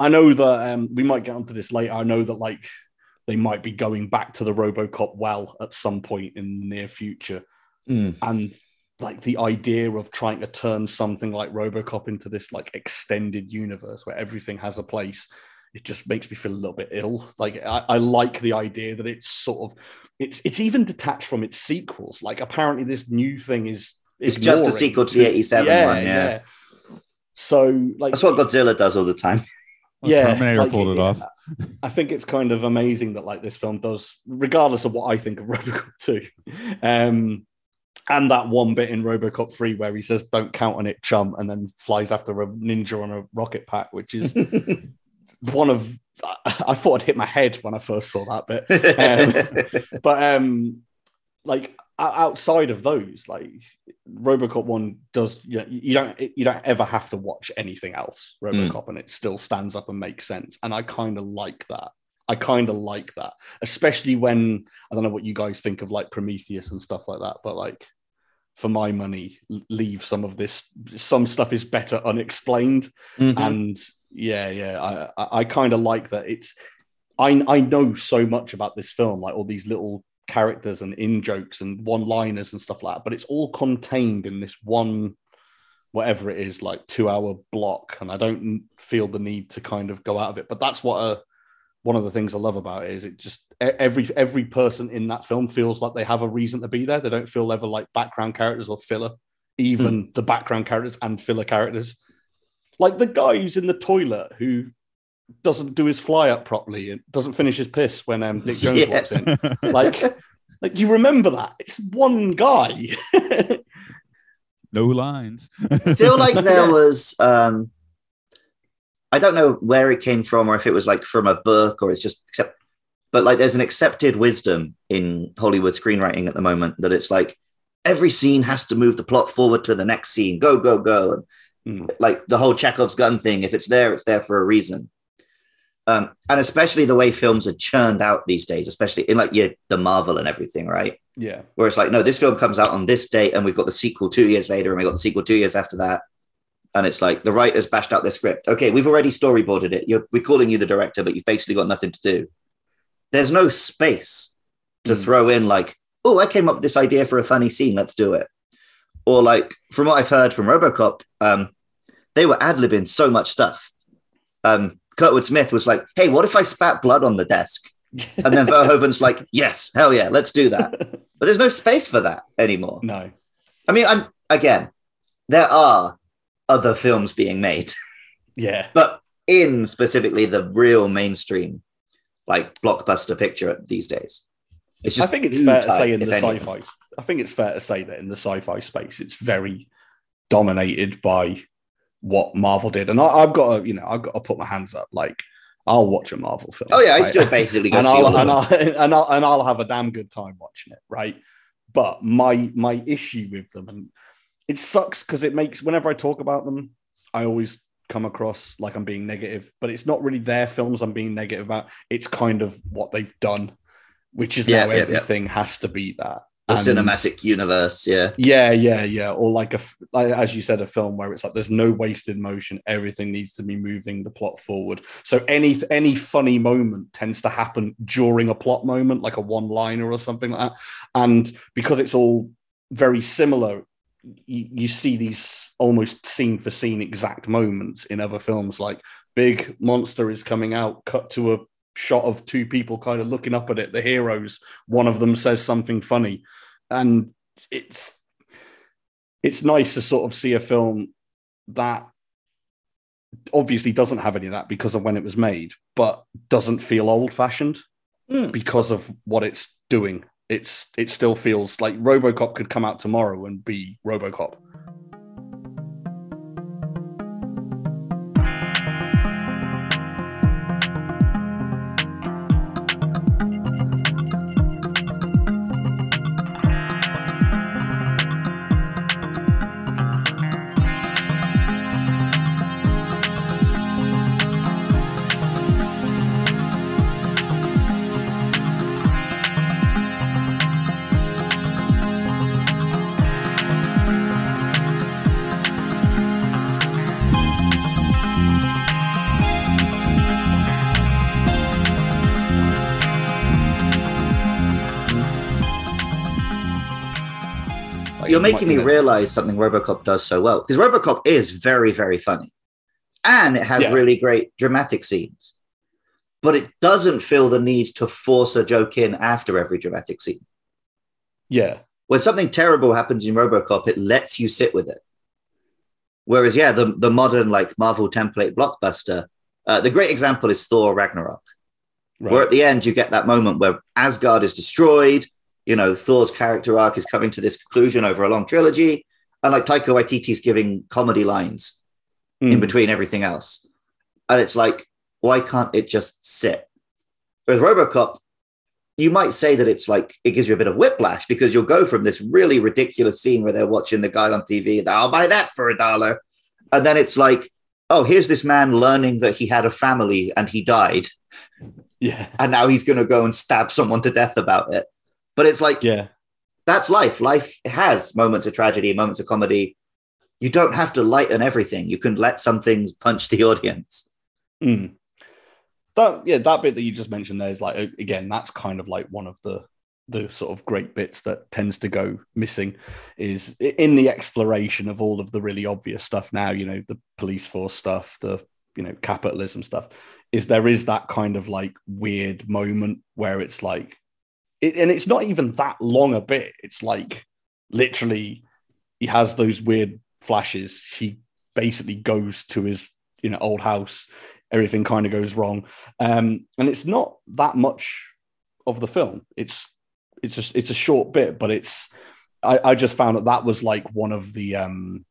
I know that um, we might get onto this later. I know that like they might be going back to the RoboCop well at some point in the near future, mm. and like the idea of trying to turn something like RoboCop into this like extended universe where everything has a place, it just makes me feel a little bit ill. Like, I, I like the idea that it's sort of it's it's even detached from its sequels. Like, apparently this new thing is. It's just a sequel to the eighty-seven yeah, one, yeah. yeah. So, like, that's what Godzilla does all the time. Yeah, Terminator like, pulled it yeah, off. I think it's kind of amazing that like this film does, regardless of what I think of RoboCop two, um, and that one bit in RoboCop three where he says "Don't count on it, chum," and then flies after a ninja on a rocket pack, which is one of. I thought I'd hit my head when I first saw that bit, um, but um, like. Outside of those, like RoboCop one does, you know, you don't you don't ever have to watch anything else RoboCop, mm. and it still stands up and makes sense. And I kind of like that. I kind of like that, especially when I don't know what you guys think of like Prometheus and stuff like that. But like, for my money, leave some of this. Some stuff is better unexplained. Mm-hmm. And yeah, yeah, I I kind of like that. It's I I know so much about this film, like all these little characters and in jokes and one-liners and stuff like that, but it's all contained in this one, whatever it is, like two-hour block, and I don't feel the need to kind of go out of it. But that's what a, one of the things I love about it is. It just every every person in that film feels like they have a reason to be there. They don't feel ever like background characters or filler, even mm. the background characters and filler characters, like the guy who's in the toilet who doesn't do his fly up properly and doesn't finish his piss when um, Dick Jones yeah. walks in. Like, like you remember that. It's one guy. No lines. I feel like there was, um, I don't know where it came from or if it was like from a book or it's just, except, but like there's an accepted wisdom in Hollywood screenwriting at the moment that it's like every scene has to move the plot forward to the next scene. Go, go, go. And mm. like the whole Chekhov's gun thing, if it's there, it's there for a reason. Um, and especially the way films are churned out these days, especially in like yeah, the Marvel and everything, right? Yeah. Where it's like, no, this film comes out on this date and we've got the sequel two years later and we got the sequel two years after that. And it's like the writers bashed out their script. Okay, we've already storyboarded it. You're, we're calling you the director, but you've basically got nothing to do. There's no space to mm. throw in like, oh, I came up with this idea for a funny scene. Let's do it. Or like from what I've heard from RoboCop, um, they were ad-libbing so much stuff. Um, Kurtwood Smith was like, hey, what if I spat blood on the desk? And then Verhoeven's like, yes, hell yeah, let's do that. But there's no space for that anymore. No. I mean, I'm again, there are other films being made. Yeah. But in specifically the real mainstream, like blockbuster picture these days. It's just I think it's fair to say in the anything. sci-fi. I think it's fair to say that in the sci-fi space, it's very dominated by what Marvel did, and I, I've got to, you know, I've got to put my hands up. Like, I'll watch a Marvel film. Oh yeah, right? I still basically, and, I'll, and, I'll, and I'll and I'll have a damn good time watching it, right? But my my issue with them, and it sucks because it makes whenever I talk about them, I always come across like I'm being negative, but it's not really their films I'm being negative about. It's kind of what they've done, which is yeah, now yeah, everything yeah. has to be that, The and, cinematic universe, yeah. Yeah, yeah, yeah. Or like, a, like, as you said, a film where it's like there's no wasted motion. Everything needs to be moving the plot forward. So any any funny moment tends to happen during a plot moment, like a one-liner or something like that. And because it's all very similar, you, you see these almost scene-for-scene exact moments in other films, like big monster is coming out, cut to a shot of two people kind of looking up at it, the heroes, one of them says something funny. And it's it's nice to sort of see a film that obviously doesn't have any of that because of when it was made, but doesn't feel old-fashioned mm. because of what it's doing. It's it still feels like RoboCop could come out tomorrow and be RoboCop. You're making me realize something RoboCop does so well, because RoboCop is very, very funny and it has yeah. really great dramatic scenes, but it doesn't feel the need to force a joke in after every dramatic scene. Yeah. When something terrible happens in RoboCop, it lets you sit with it. Whereas, yeah, the, the modern like Marvel template blockbuster, uh, the great example is Thor Ragnarok, right. where at the end you get that moment where Asgard is destroyed. You know, Thor's character arc is coming to this conclusion over a long trilogy. And like Taika Waititi's giving comedy lines mm. in between everything else. And it's like, why can't it just sit? Whereas RoboCop, you might say that it's like, it gives you a bit of whiplash because you'll go from this really ridiculous scene where they're watching the guy on T V, I'll buy that for a dollar. And then it's like, oh, here's this man learning that he had a family and he died. Yeah. And now he's going to go and stab someone to death about it. But it's like, yeah, that's life. Life has moments of tragedy, moments of comedy. You don't have to lighten everything. You can let some things punch the audience. Mm. That yeah, that bit that you just mentioned there is like, again, that's kind of like one of the the sort of great bits that tends to go missing is in the exploration of all of the really obvious stuff now, you know, the police force stuff, the, you know, capitalism stuff, is there is that kind of like weird moment where it's like, It, and it's not even that long a bit. It's like, literally, he has those weird flashes. He basically goes to his, you know, old house. Everything kind of goes wrong. Um, and it's not that much of the film. It's it's just it's a short bit, but it's, I, I just found that that was like one of the um,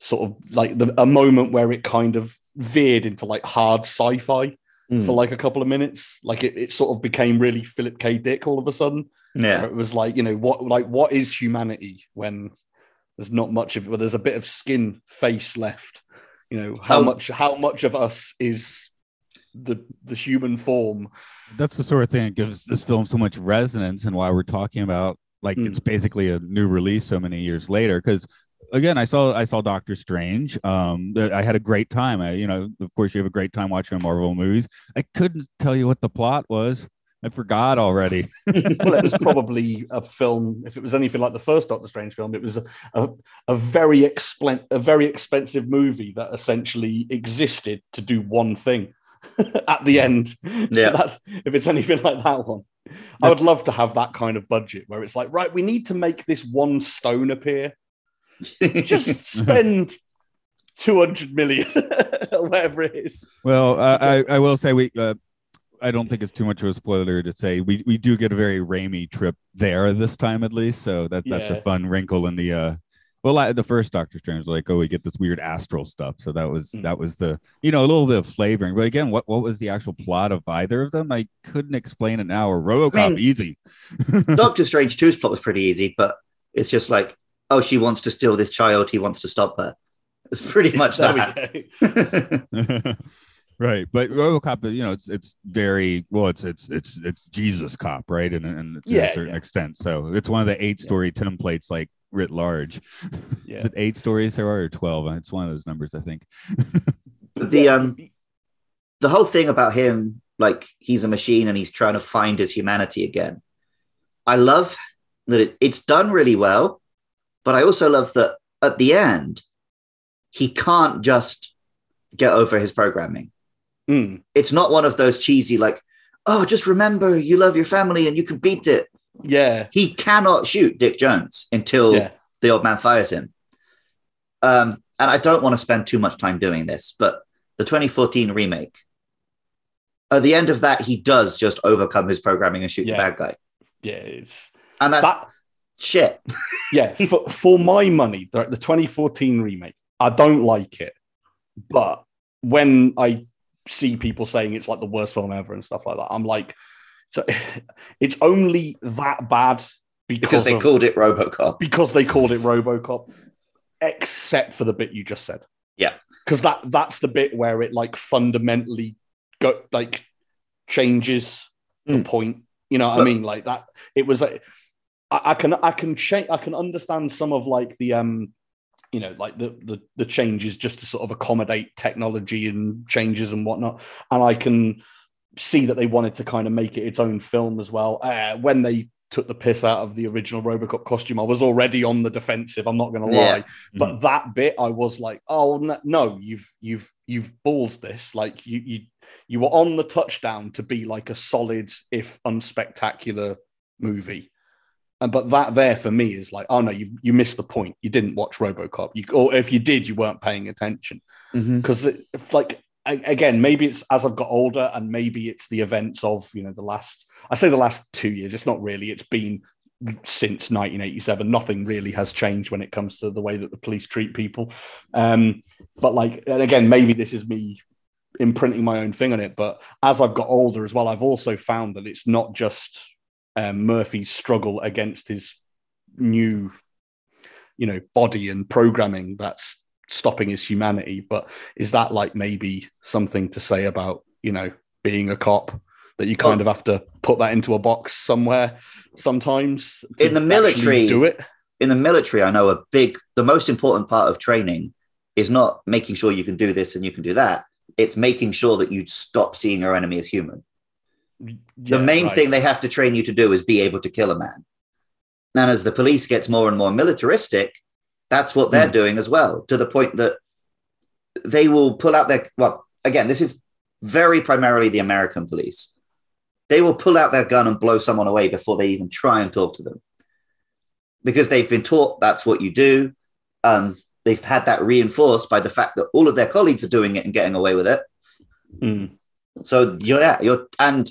sort of like the, a moment where it kind of veered into like hard sci-fi. Mm. For like a couple of minutes, like it, it sort of became really Philip K. Dick all of a sudden. Yeah, it was like, you know, what like what is humanity when there's not much of it? Well, there's a bit of skin face left. You know, how oh. much how much of us is the the human form? That's the sort of thing that gives this film so much resonance, and why we're talking about like mm. it's basically a new release so many years later. Because again, I saw I saw Doctor Strange. Um, I had a great time. I, you know, of course, you have a great time watching Marvel movies. I couldn't tell you what the plot was. I forgot already. Well, it was probably a film. If it was anything like the first Doctor Strange film, it was a a, a very expl- a very expensive movie that essentially existed to do one thing at the end. Yeah, that's, if it's anything like that one. I would love to have that kind of budget where it's like, right, we need to make this one stone appear. Just spend two hundred million or whatever it is. Well, uh, I, I will say we. Uh, I don't think it's too much of a spoiler to say we, we do get a very Raimi trip there this time at least. So that that's yeah. a fun wrinkle in the. Uh, well, I, the first Doctor Strange was like, oh, we get this weird astral stuff. So that was mm. that was the, you know, a little bit of flavoring. But again, what, what was the actual plot of either of them? I couldn't explain it now. Or RoboCop, I mean, easy. Doctor Strange two's plot was pretty easy, but it's just like, oh, she wants to steal this child. He wants to stop her. It's pretty much that. Right. But RoboCop, you know, it's it's very well, it's it's it's it's Jesus cop, right? And and to yeah, a certain yeah. extent. So it's one of the eight story yeah. templates, like writ large. Yeah. Is it eight stories there are or twelve? It's one of those numbers, I think. But the um the whole thing about him, like he's a machine and he's trying to find his humanity again. I love that it, it's done really well, but I also love that at the end, he can't just get over his programming. Mm. It's not one of those cheesy, like, oh, just remember you love your family and you can beat it. Yeah. He cannot shoot Dick Jones until yeah. the old man fires him. Um, and I don't want to spend too much time doing this, but the twenty fourteen remake, at the end of that, he does just overcome his programming and shoot yeah. the bad guy. Yeah, it's... And that's that, shit. yeah, for, for my money, the, the twenty fourteen remake, I don't like it. But when I see people saying it's like the worst film ever and stuff like that, I'm like, so it's only that bad because, because they of, called it RoboCop. Because they called it RoboCop, except for the bit you just said. Yeah, because that that's the bit where it like fundamentally go like changes mm. the point. You know what but, I mean? Like that. It was like I, I can I can change. I can understand some of like the um. you know, like the, the, the changes just to sort of accommodate technology and changes and whatnot. And I can see that they wanted to kind of make it its own film as well. Uh, when they took the piss out of the original RoboCop costume, I was already on the defensive. I'm not going to lie, yeah. but mm-hmm. that bit, I was like, oh no, you've, you've, you've ballsed this. Like you, you, you were on the touchdown to be like a solid, if unspectacular movie. And but that there for me is like, oh no, you you missed the point. You didn't watch RoboCop, you, or if you did, you weren't paying attention. Because mm-hmm. like again, maybe it's as I've got older, and maybe it's the events of you know the last. I say the last two years. It's not really. It's been since nineteen eighty-seven. Nothing really has changed when it comes to the way that the police treat people. Um, but like, and again, maybe this is me imprinting my own thing on it. But as I've got older as well, I've also found that it's not just. Um, Murphy's struggle against his new, you know, body and programming that's stopping his humanity. But is that like maybe something to say about, you know, being a cop that you kind oh. of have to put that into a box somewhere sometimes? In the military, do it in the military. I know a big, the most important part of training is not making sure you can do this and you can do that. It's making sure that you stop seeing your enemy as human. The yeah, main right. thing they have to train you to do is be able to kill a man. And as the police gets more and more militaristic, that's what they're mm. doing as well, to the point that they will pull out their... Well, again, this is very primarily the American police. They will pull out their gun and blow someone away before they even try and talk to them. Because they've been taught that's what you do. Um, they've had that reinforced by the fact that all of their colleagues are doing it and getting away with it. Mm. So, yeah, you're... and.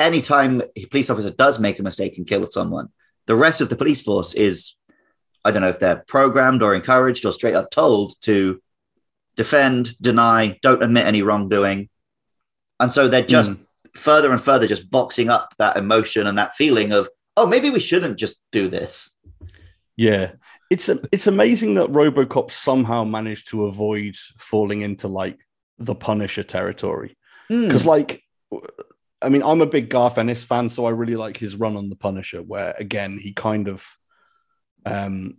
Anytime a police officer does make a mistake and kill someone, the rest of the police force is, I don't know if they're programmed or encouraged or straight up told to defend, deny, don't admit any wrongdoing. And so they're just mm. further and further just boxing up that emotion and that feeling of, oh, maybe we shouldn't just do this. Yeah. It's a, it's amazing that RoboCop somehow managed to avoid falling into like the Punisher territory. Because mm. like... I mean, I'm a big Garth Ennis fan, so I really like his run on The Punisher, where, again, he kind of um,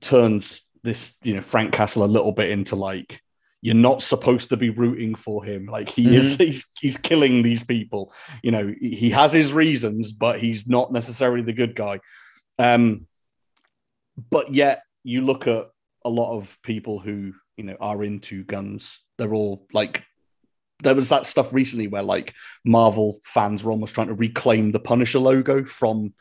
turns this, you know, Frank Castle a little bit into, like, you're not supposed to be rooting for him. Like, he mm-hmm. is he's, he's killing these people. You know, he has his reasons, but he's not necessarily the good guy. Um, but yet, you look at a lot of people who, you know, are into guns. They're all, like... There was that stuff recently where, like, Marvel fans were almost trying to reclaim the Punisher logo from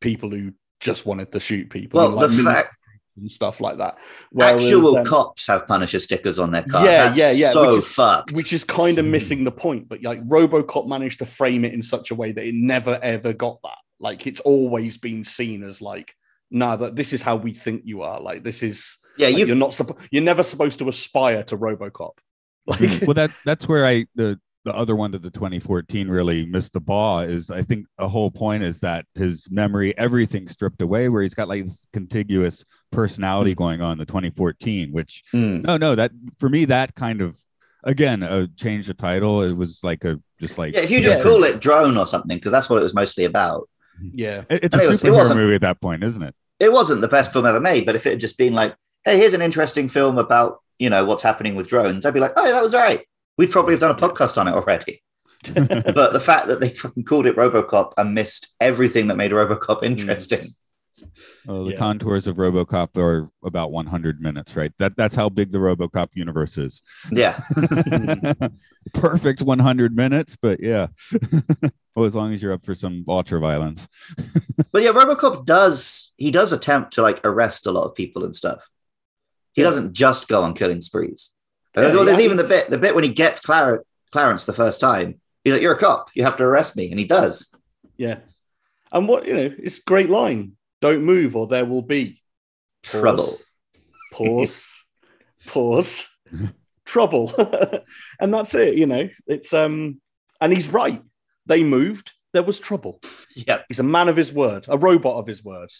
people who just wanted to shoot people. Well, and, like, the fact... and stuff like that. Whereas, actual um, cops have Punisher stickers on their car. Yeah, That's yeah, yeah. so which is, fucked. Which is kind of missing the point. But, like, RoboCop managed to frame it in such a way that it never, ever got that. Like, it's always been seen as, like, nah, that this is how we think you are. Like, this is... Yeah, like, you... you're not... You're never supposed to aspire to RoboCop. Like, well, that that's where I the, the other one to the twenty fourteen really missed the ball is I think the whole point is that his memory, everything stripped away, where he's got like this contiguous personality going on in the twenty fourteen, which mm. no, no, that for me, that kind of again, uh, change the title. It was like a just like yeah, if you just yeah. call it Drone or something, because that's what it was mostly about. Yeah, it, it's and a it was, superhero it movie at that point, isn't it? It wasn't the best film ever made, but if it had just been like, hey, here's an interesting film about, you know, what's happening with drones, I'd be like, oh, that was all right. We'd probably have done a podcast on it already. But the fact that they fucking called it Robocop and missed everything that made Robocop interesting. Well, the yeah. contours of Robocop are about one hundred minutes, right? That That's how big the Robocop universe is. Yeah. Perfect one hundred minutes, but yeah. Well, as long as you're up for some ultra violence. But yeah, Robocop does, he does attempt to like arrest a lot of people and stuff. He yeah. doesn't just go on killing sprees. There's, yeah, well, there's yeah. even the bit, the bit when he gets Clara, Clarence the first time. He's like, you're a cop. You have to arrest me. And he does. Yeah. And what, you know, it's a great line. Don't move or there will be pause, trouble. Pause. Pause. Trouble. And that's it, you know. It's um and he's right. They moved. There was trouble. Yeah. He's a man of his word, a robot of his word.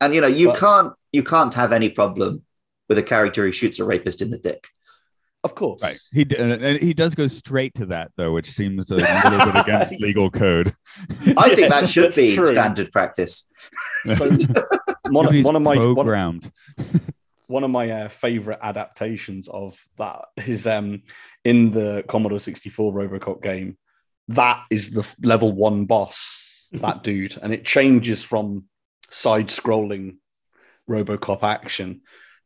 And you know, you but, can't you can't have any problem with a character who shoots a rapist in the dick. Of course. Right. He and he does go straight to that, though, which seems a little bit against legal code. I think yeah, that should be true. Standard practice. So, one, one of my programmed. One, one of my uh, favorite adaptations of that is um, in the Commodore sixty-four Robocop game. That is the level one boss, that dude. And it changes from side-scrolling Robocop action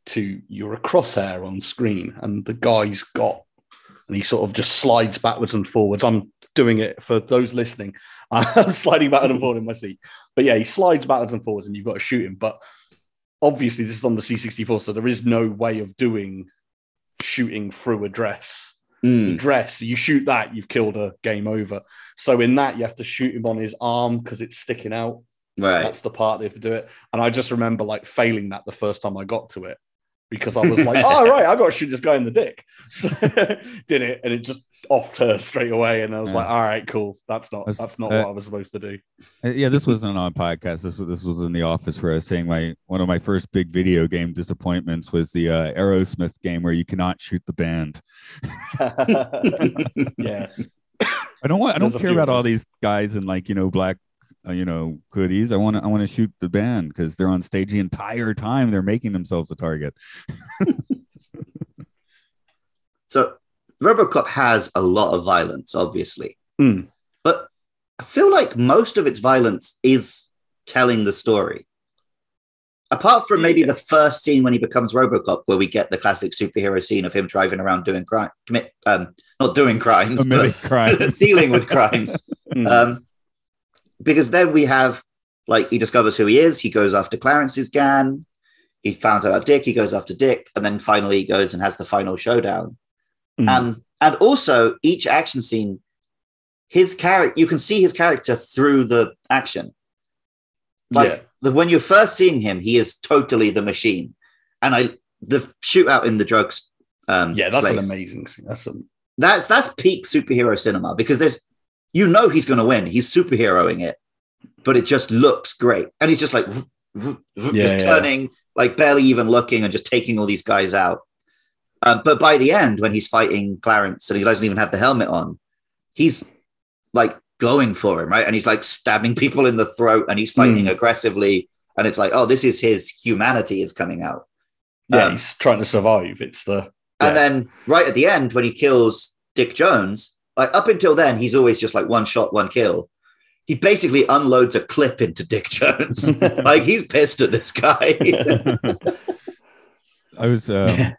to you're a crosshair on screen, and the guy's got, and he sort of just slides backwards and forwards. I'm doing it for those listening. I'm sliding backwards and forward in my seat. But yeah, he slides backwards and forwards, and you've got to shoot him. But obviously, this is on the C sixty-four, so there is no way of doing shooting through a dress. Mm. Dress, you shoot that, you've killed a game over. So in that, you have to shoot him on his arm because it's sticking out. Right, that's the part they have to do it. And I just remember like failing that the first time I got to it. Because I was like, oh, right, I've got to shoot this guy in the dick. So did it, and it just offed her straight away. And I was yeah. like, all right, cool. That's not that's, that's not uh, what I was supposed to do. Yeah, this wasn't on a podcast. This was, this was in the office where I was saying my one of my first big video game disappointments was the uh, Aerosmith game where you cannot shoot the band. Yeah. I don't want. I There's don't care about ones. all these guys in like, you know, black, Uh, you know, hoodies. I want to. I want to shoot the band because they're on stage the entire time. They're making themselves a target. So, RoboCop has a lot of violence, obviously, mm. but I feel like most of its violence is telling the story. Apart from maybe yeah. the first scene when he becomes RoboCop, where we get the classic superhero scene of him driving around doing crime, commit, um, not doing crimes, but crimes. dealing with crimes. Mm. Um, Because then we have, like, he discovers who he is. He goes after Clarence's gang. He found out about Dick. He goes after Dick. And then finally he goes and has the final showdown. Mm. Um, and also, each action scene, his character, you can see his character through the action. Like, yeah. the, when you're first seeing him, he is totally the machine. And I the shootout in the drugs. Um, yeah, that's place. an amazing scene. That's, a- that's, that's peak superhero cinema because there's, you know he's going to win. He's superheroing it, but it just looks great. And he's just like, vroom, vroom, vroom, yeah, just yeah. turning, like barely even looking and just taking all these guys out. Um, but by the end, when he's fighting Clarence and he doesn't even have the helmet on, he's like going for him, right? And he's like stabbing people in the throat and he's fighting mm. aggressively. And it's like, oh, this is his humanity is coming out. Yeah, um, he's trying to survive. It's the yeah. And then right at the end, when he kills Dick Jones, like up until then, he's always just like one shot, one kill. He basically unloads a clip into Dick Jones. Like he's pissed at this guy. I was, um,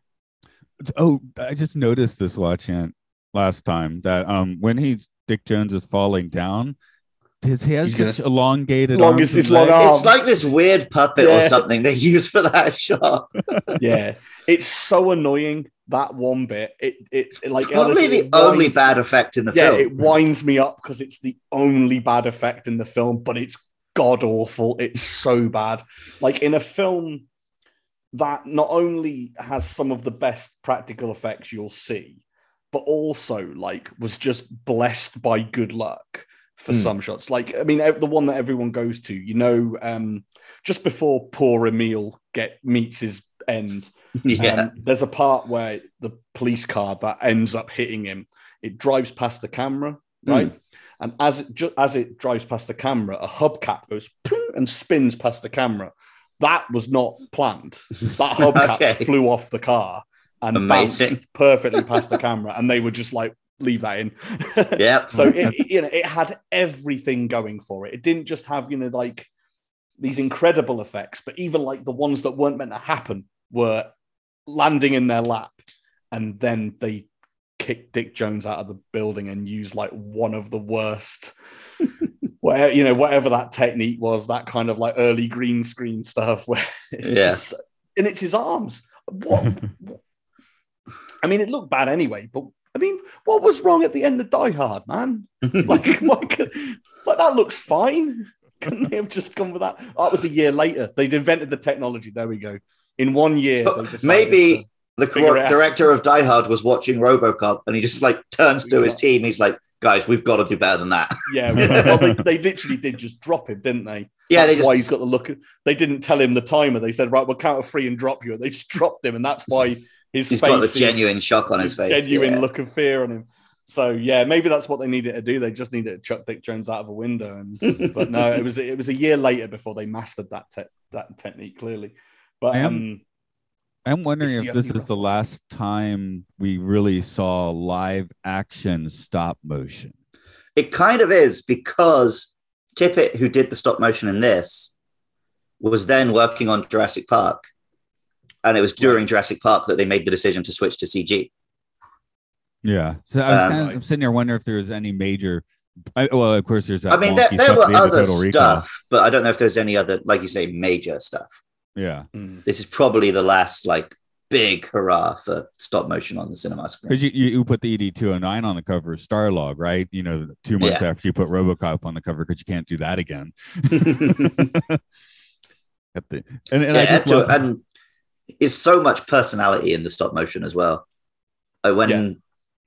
oh, I just noticed this watching it last time that um, when he's Dick Jones is falling down, his hair is just elongated. Long as his long arms. It's like this weird puppet yeah. or something they use for that shot. Yeah, it's so annoying. That one bit, it it's it, like probably honestly, the only winds, bad effect in the yeah, film. Yeah, it winds me up because it's the only bad effect in the film, but it's god awful. It's so bad. Like in a film that not only has some of the best practical effects you'll see, but also like was just blessed by good luck for mm. some shots. Like I mean, the one that everyone goes to, you know, um, just before poor Emil get meets his end. Yeah. Um, there's a part where the police car that ends up hitting him, it drives past the camera, right? Mm. And as it ju- as it drives past the camera, a hubcap goes and spins past the camera. That was not planned. That hubcap okay. flew off the car and Amazing. bounced perfectly past the camera, and they were just like, leave that in. Yeah. So it, it, you know, it had everything going for it. It didn't just have, you know, like these incredible effects, but even like the ones that weren't meant to happen were landing in their lap, and then they kicked Dick Jones out of the building and used like one of the worst, where you know whatever that technique was, that kind of like early green screen stuff where it's yeah. just, and it's his arms. What? I mean, it looked bad anyway, but. I mean, what was wrong at the end of Die Hard, man? Like, like, like that looks fine. Couldn't they have just gone with that? Oh, that was a year later. They'd invented the technology. There we go. In one year, they decided maybe the director of Die Hard was watching Robocop, and he just like turns to his team. He's like, "Guys, we've got to do better than that." Yeah, well, they, they literally did just drop him, didn't they? Yeah, that's they just... why he's got the look. Of, they didn't tell him the timer. They said, "Right, we'll count of three and drop you," and they just dropped him, and that's why. His He's face got the genuine is, shock on his face. Genuine yeah. look of fear on him. So, yeah, maybe that's what they needed to do. They just needed to chuck Dick Jones out of a window. And, but no, it was it was a year later before they mastered that te- that technique, clearly. But am, um, I'm wondering if this is the last time we really saw live action stop motion. It kind of is, because Tippett, who did the stop motion in this, was then working on Jurassic Park. And it was during Jurassic Park that they made the decision to switch to C G. Yeah. So I was um, kind of I'm sitting there wondering if there was any major... I, well, of course, there's that I mean, there, there were other stuff, but I don't know if there's any other, like you say, major stuff. Yeah. Mm. This is probably the last, like, big hurrah for stop motion on the cinema screen. Because you, you put the E D two oh nine on the cover of Starlog, right? You know, two months yeah. after you put Robocop on the cover, because you can't do that again. At the, and and yeah, I just love... And, is so much personality in the stop motion as well. Like when yeah.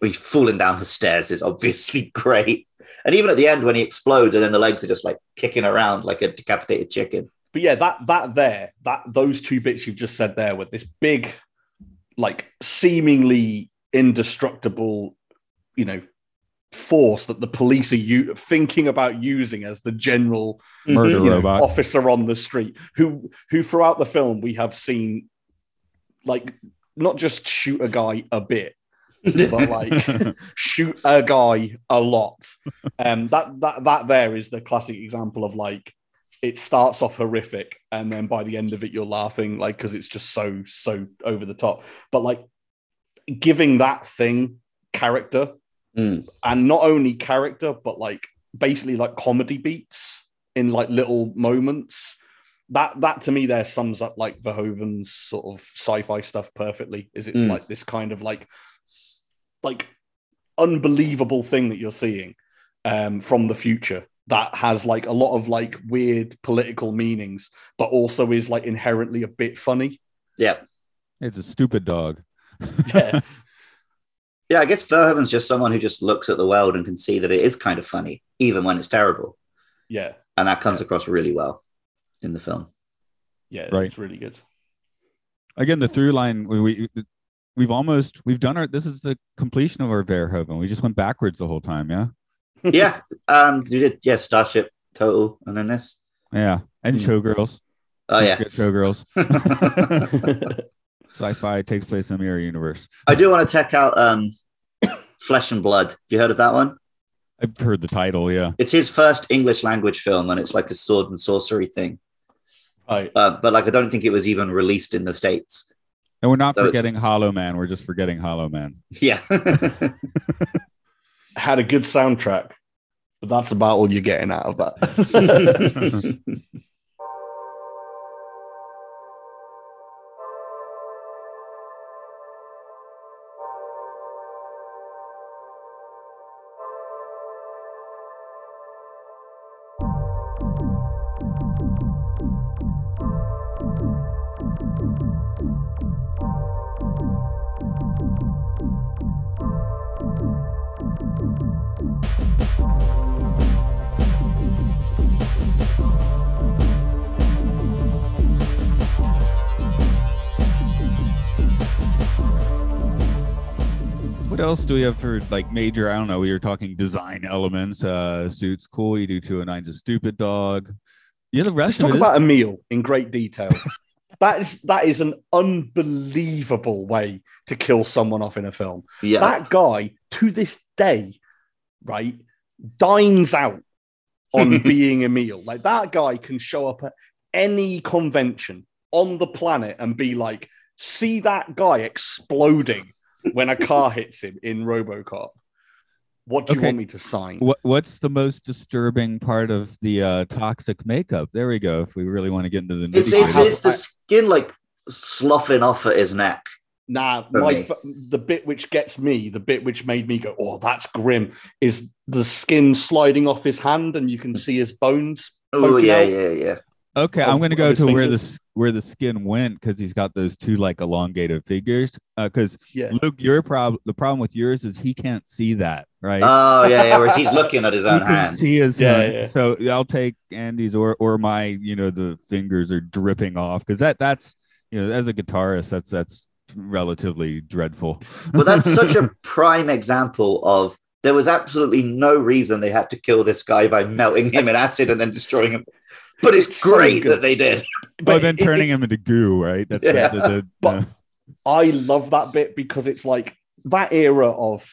he's falling down the stairs is obviously great. And even at the end when he explodes and then the legs are just like kicking around like a decapitated chicken. But yeah, that that there, that those two bits you've just said there with this big, like seemingly indestructible, you know, force that the police are u- thinking about using as the general murder you know, robot officer on the street, who who throughout the film we have seen like not just shoot a guy a bit, but like shoot a guy a lot. Um, that that that there is the classic example of like it starts off horrific and then by the end of it you're laughing like because it's just so so over the top. But like giving that thing character. Mm. And not only character, but like basically like comedy beats in like little moments. That that to me there sums up like Verhoeven's sort of sci-fi stuff perfectly. Is it's mm. like this kind of like like unbelievable thing that you're seeing um, from the future that has like a lot of like weird political meanings, but also is like inherently a bit funny. Yeah, it's a stupid dog. Yeah. Yeah, I guess Verhoeven's just someone who just looks at the world and can see that it is kind of funny, even when it's terrible. Yeah. And that comes yeah. across really well in the film. Yeah, right. It's really good. Again, the through line, we, we, we've almost, we've done our, this is the completion of our Verhoeven. We just went backwards the whole time, yeah? Yeah. Um, we did, yeah, Starship, Total, and then this. Yeah, and mm. Showgirls. Oh, yeah. Showgirls. Sci-fi takes place in a mirror universe. I do want to check out um, Flesh and Blood. Have you heard of that one? I've heard the title, yeah. It's his first English language film, and it's like a sword and sorcery thing. Right. Uh, but like, I don't think it was even released in the States. And we're not so forgetting it's... Hollow Man. We're just forgetting Hollow Man. Yeah. Had a good soundtrack, but that's about all you're getting out of that. What else do we have for like major? I don't know. We were talking design elements. Uh, suits, cool. E D two oh nine's a stupid dog. Yeah, the rest. Let's of talk it about is- Emile in great detail. That is that is an unbelievable way to kill someone off in a film. Yeah. That guy, to this day, right, dines out on being Emile. Like, that guy can show up at any convention on the planet and be like, see that guy exploding when a car hits him in Robocop. What do okay. you want me to sign? What, what's the most disturbing part of the uh, toxic makeup? There we go. If we really want to get into the nitty-gritty. It's, it's, it's the skin like sloughing off at his neck. Nah, my, the bit which gets me, the bit which made me go, oh, that's grim, is the skin sliding off his hand and you can see his bones. Oh, yeah, out. yeah, yeah. Okay, of, I'm going to go to fingers. where the where the skin went, because he's got those two like elongated figures. Because uh, yeah. Luke, your problem, the problem with yours is he can't see that, right? Oh yeah, yeah. Whereas he's looking at his own hand. See his yeah, yeah. So I'll take Andy's or or my, you know, the fingers are dripping off, because that that's you know as a guitarist that's that's relatively dreadful. Well, that's such a prime example of there was absolutely no reason they had to kill this guy by melting him in acid and then destroying him. But it's, it's great so that they did. But well, then it, turning it, him into goo, right? That's yeah. the, the, the, but uh... I love that bit, because it's like that era of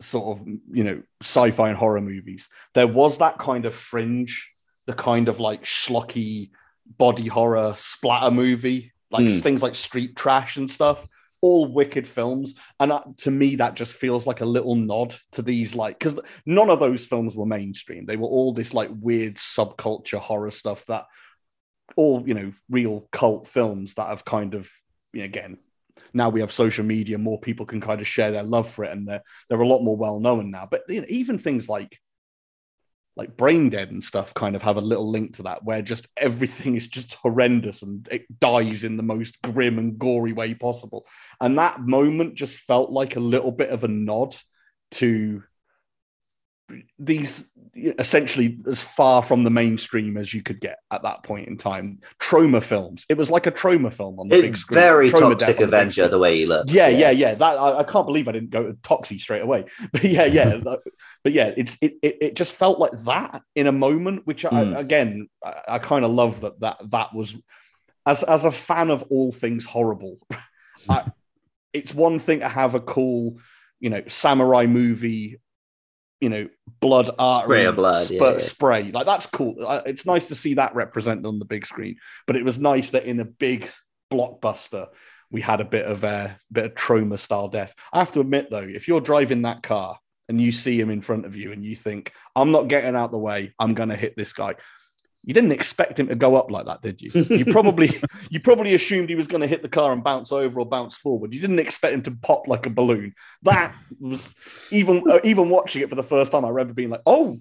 sort of, you know, sci-fi and horror movies. There was that kind of fringe, the kind of like schlocky body horror splatter movie, like mm. things like Street Trash and stuff, all wicked films. And that, to me, that just feels like a little nod to these, like, because none of those films were mainstream. They were all this like weird subculture horror stuff that all, you know, real cult films that have kind of, you know, again, now we have social media, more people can kind of share their love for it. And they're, they're a lot more well known now, but you know, even things like, like Brain Dead and stuff kind of have a little link to that, where just everything is just horrendous and it dies in the most grim and gory way possible. And that moment just felt like a little bit of a nod to these, essentially as far from the mainstream as you could get at that point in time. Troma films. It was like a Troma film on the it's big screen. Very Troma Toxic Avenger, the way he looks. Yeah, yeah, yeah. yeah. That I, I can't believe I didn't go to Toxie straight away. But yeah, yeah. but yeah, it's it, it it just felt like that in a moment, which I, mm. again, I, I kind of love that that that was, as as a fan of all things horrible, I, it's one thing to have a cool, you know, samurai movie, you know, blood art, spray of blood, sp- yeah, yeah. spray. Like, that's cool. It's nice to see that represented on the big screen, but it was nice that in a big blockbuster, we had a bit of a bit of Troma style death. I have to admit though, if you're driving that car and you see him in front of you and you think, I'm not getting out the way, I'm going to hit this guy. You didn't expect him to go up like that, did you? You probably you probably assumed he was going to hit the car and bounce over or bounce forward. You didn't expect him to pop like a balloon. That was, even even watching it for the first time, I remember being like, oh,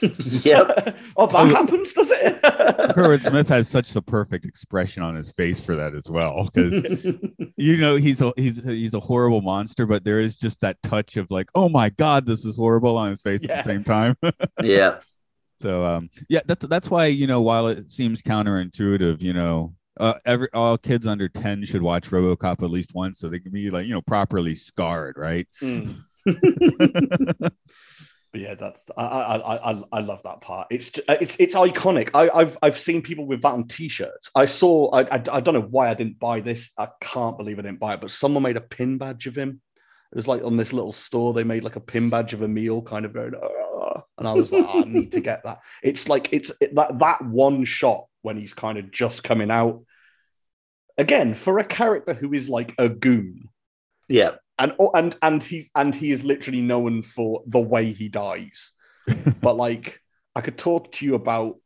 yep. oh, that happens, does it? Kurtwood Smith has such the perfect expression on his face for that as well, because you know he's a, he's he's a horrible monster, but there is just that touch of like, oh my god, this is horrible on his face yeah. at the same time. yeah. So, um, yeah, that's that's why, you know, while it seems counterintuitive, you know, uh, every all kids under ten should watch RoboCop at least once, so they can be like, you know, properly scarred. Right. Mm. But yeah, that's I, I I I love that part. It's it's it's iconic. I, I've I've seen people with that on T-shirts. I saw I, I I don't know why I didn't buy this. I can't believe I didn't buy it. But someone made a pin badge of him. It was like on this little store, they made like a pin badge of Emile kind of going, oh, and I was like, oh, I need to get that. It's like, it's it, that, that one shot when he's kind of just coming out. Again, for a character who is like a goon. Yeah. And, and, and, he, and he is literally known for the way he dies. But like, I could talk to you about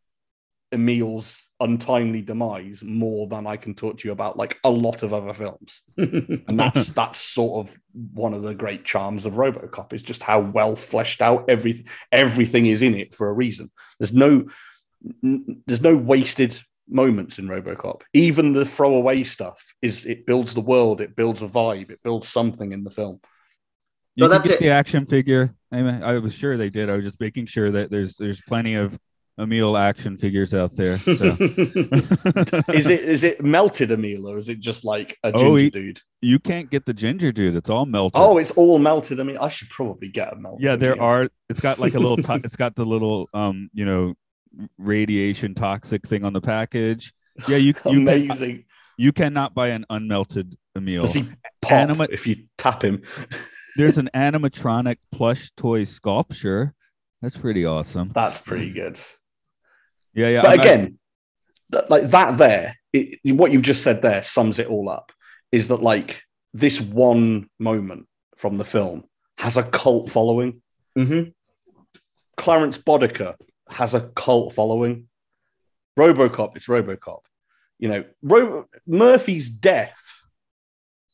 Emile's untimely demise more than I can talk to you about like a lot of other films. And that's that's sort of one of the great charms of RoboCop, is just how well fleshed out everything everything is in it for a reason. There's no n- there's no wasted moments in RoboCop. Even the throwaway stuff is it builds the world, it builds a vibe, it builds something in the film. You so that's get it. The action figure. I, mean, I was sure they did. I was just making sure that there's there's plenty of Emil action figures out there. So. Is it is it melted Emil, or is it just like a ginger oh, he, dude? You can't get the ginger dude. It's all melted. Oh, it's all melted. I mean, I should probably get a melted. Yeah, there Emil. Are. It's got like a little. To- it's got the little, um, you know, radiation toxic thing on the package. Yeah, you. you Amazing. Can, you cannot buy an unmelted Emil. Does he pop Anima- if you tap him? There's an animatronic plush toy sculpture. That's pretty awesome. That's pretty good. Yeah, yeah. But I'm again, not... th- like that there, it, what you've just said there sums it all up, is that like this one moment from the film has a cult following. Mm-hmm. Clarence Boddicker has a cult following. Robocop, it's Robocop. You know, Ro- Murphy's death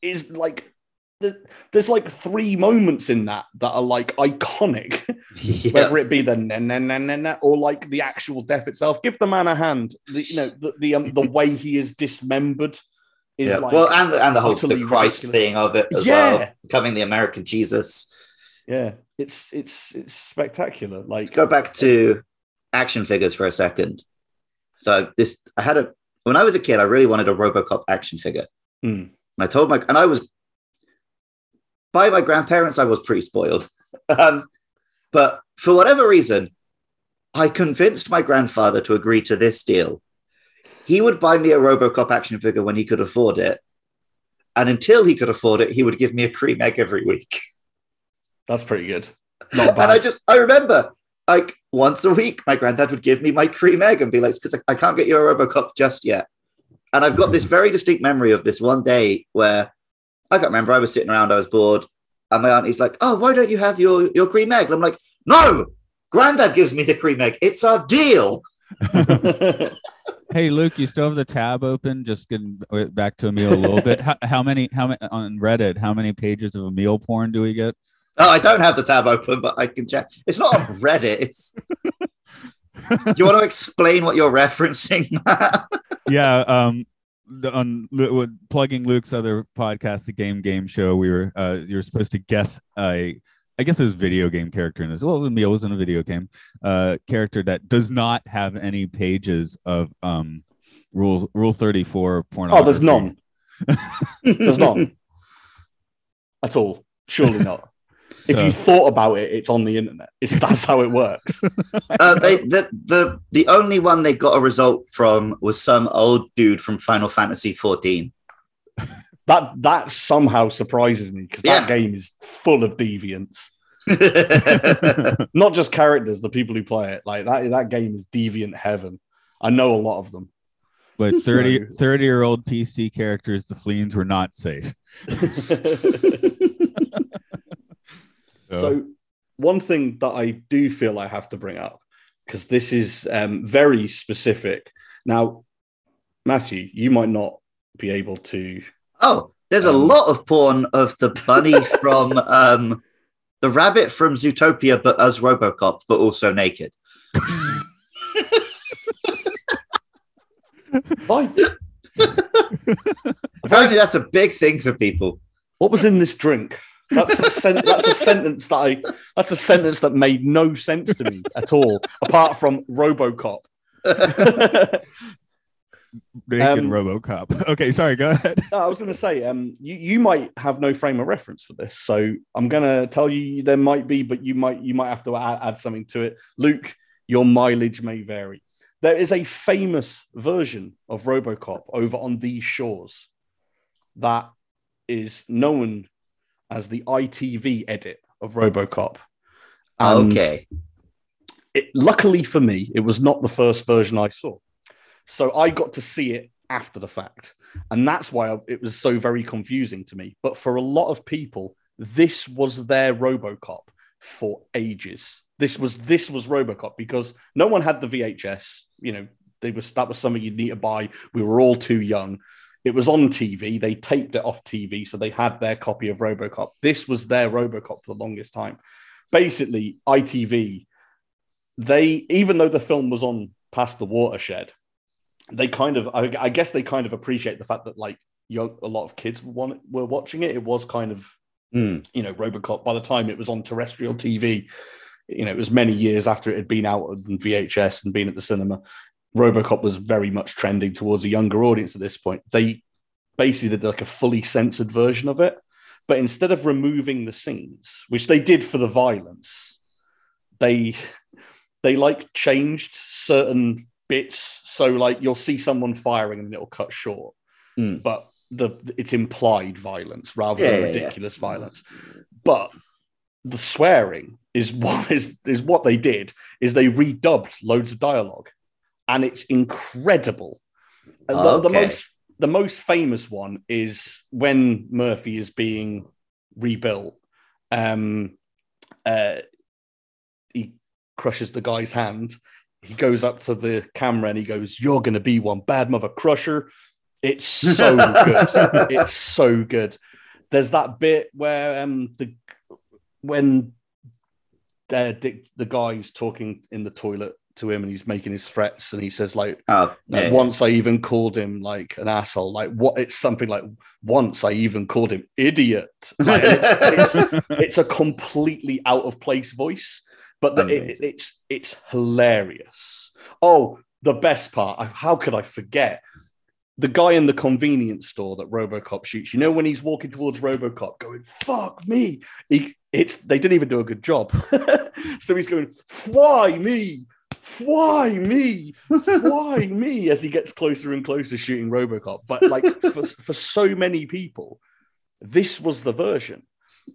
is like, the, there's like three moments in that that are like iconic. Yes. Whether it be the na na na na na or like the actual death itself. Give the man a hand. The, you know, the the, um, the way he is dismembered is yeah. like well, and the, and the whole the Christ ridiculous. Thing of it as yeah. well, becoming the American Jesus. Yeah, it's it's it's spectacular. Like, let's go back to action figures for a second. So this, I had a when I was a kid, I really wanted a RoboCop action figure. Mm. And I told my and I was by my grandparents, I was pretty spoiled. um, But for whatever reason, I convinced my grandfather to agree to this deal. He would buy me a RoboCop action figure when he could afford it. And until he could afford it, he would give me a cream egg every week. That's pretty good. Not bad. And I just, I remember, like, once a week, my granddad would give me my cream egg and be like, because I, I can't get you a RoboCop just yet. And I've got this very distinct memory of this one day where, I can't remember, I was sitting around, I was bored. And my auntie's like, oh, why don't you have your, your cream egg? And I'm like, no, Granddad gives me the cream egg. It's our deal. Hey, Luke, you still have the tab open? Just getting back to Emil a little bit. How, how many How many on Reddit, how many pages of Emil porn do we get? Oh, I don't have the tab open, but I can check. It's not on Reddit. It's... Do you want to explain what you're referencing? yeah, um... The, on plugging Luke's other podcast, the Game Game Show, we were uh, you were supposed to guess a, I guess, his video game character in this. Well, Emil was in a video game uh, character that does not have any pages of um, rules rule thirty four pornography. Oh, there's none. There's none at all. Surely not. If so. You thought about it, it's on the internet. It's that's how it works. uh, they, the, the the only one they got a result from was some old dude from Final Fantasy fourteen. That that somehow surprises me because that yeah. game is full of deviants. Not just characters, the people who play it. Like that that game is deviant heaven. I know a lot of them. But thirty, thirty year old P C characters, the Fleens were not safe. So one thing that I do feel I have to bring up, because this is um, very specific. Now, Matthew, you might not be able to. Oh, there's um... a lot of porn of the bunny from um, the rabbit from Zootopia, but as RoboCop, but also naked. Fine. Apparently, that's a big thing for people. What was in this drink? That's a, sen- that's a sentence that I. That's a sentence that made no sense to me at all, apart from RoboCop. Naked um, RoboCop. Okay, sorry. Go ahead. No, I was going to say, um, you you might have no frame of reference for this, so I'm going to tell you there might be, but you might you might have to add, add something to it. Luke, your mileage may vary. There is a famous version of RoboCop over on these shores that is known as the I T V edit of RoboCop. And okay. It, luckily for me, it was not the first version I saw. So I got to see it after the fact. And that's why it was so very confusing to me. But for a lot of people, this was their RoboCop for ages. This was this was RoboCop because no one had the V H S. You know, they was, that was something you'd need to buy. We were all too young. It was on T V. They taped it off T V, so they had their copy of RoboCop. This was their RoboCop for the longest time. Basically, I T V, they, even though the film was on past the watershed, they kind of, I, I guess they kind of appreciate the fact that, like, young, a lot of kids won, were watching it. It was kind of, mm. you know, RoboCop. By the time it was on terrestrial T V, you know, it was many years after it had been out on V H S and been at the cinema. Robocop was very much trending towards a younger audience at this point. They basically did like a fully censored version of it, but instead of removing the scenes, which they did for the violence, they they like changed certain bits. So like you'll see someone firing and it'll cut short, mm. but the it's implied violence rather yeah, than ridiculous yeah, yeah. violence. But the swearing is what is is what they did is they redubbed loads of dialogue. And it's incredible. Oh, the, the okay. most the most famous one is when Murphy is being rebuilt. Um, uh, he crushes the guy's hand. He goes up to the camera and he goes, "You're going to be one bad mother crusher." It's so good. It's so good. There's that bit where um, the when uh, Dick, the guy's talking in the toilet to him and he's making his threats and he says like, oh, yeah. like once I even called him like an asshole, like what it's something like once I even called him idiot. Like, it's, it's, it's a completely out of place voice, but the, it, it's, it's hilarious. Oh, the best part. How could I forget the guy in the convenience store that Robocop shoots? You know, when he's walking towards Robocop going, fuck me. He, it's, they didn't even do a good job. So he's going, fly me. Why me? Why me? As he gets closer and closer shooting Robocop. But like for, for so many people, this was the version.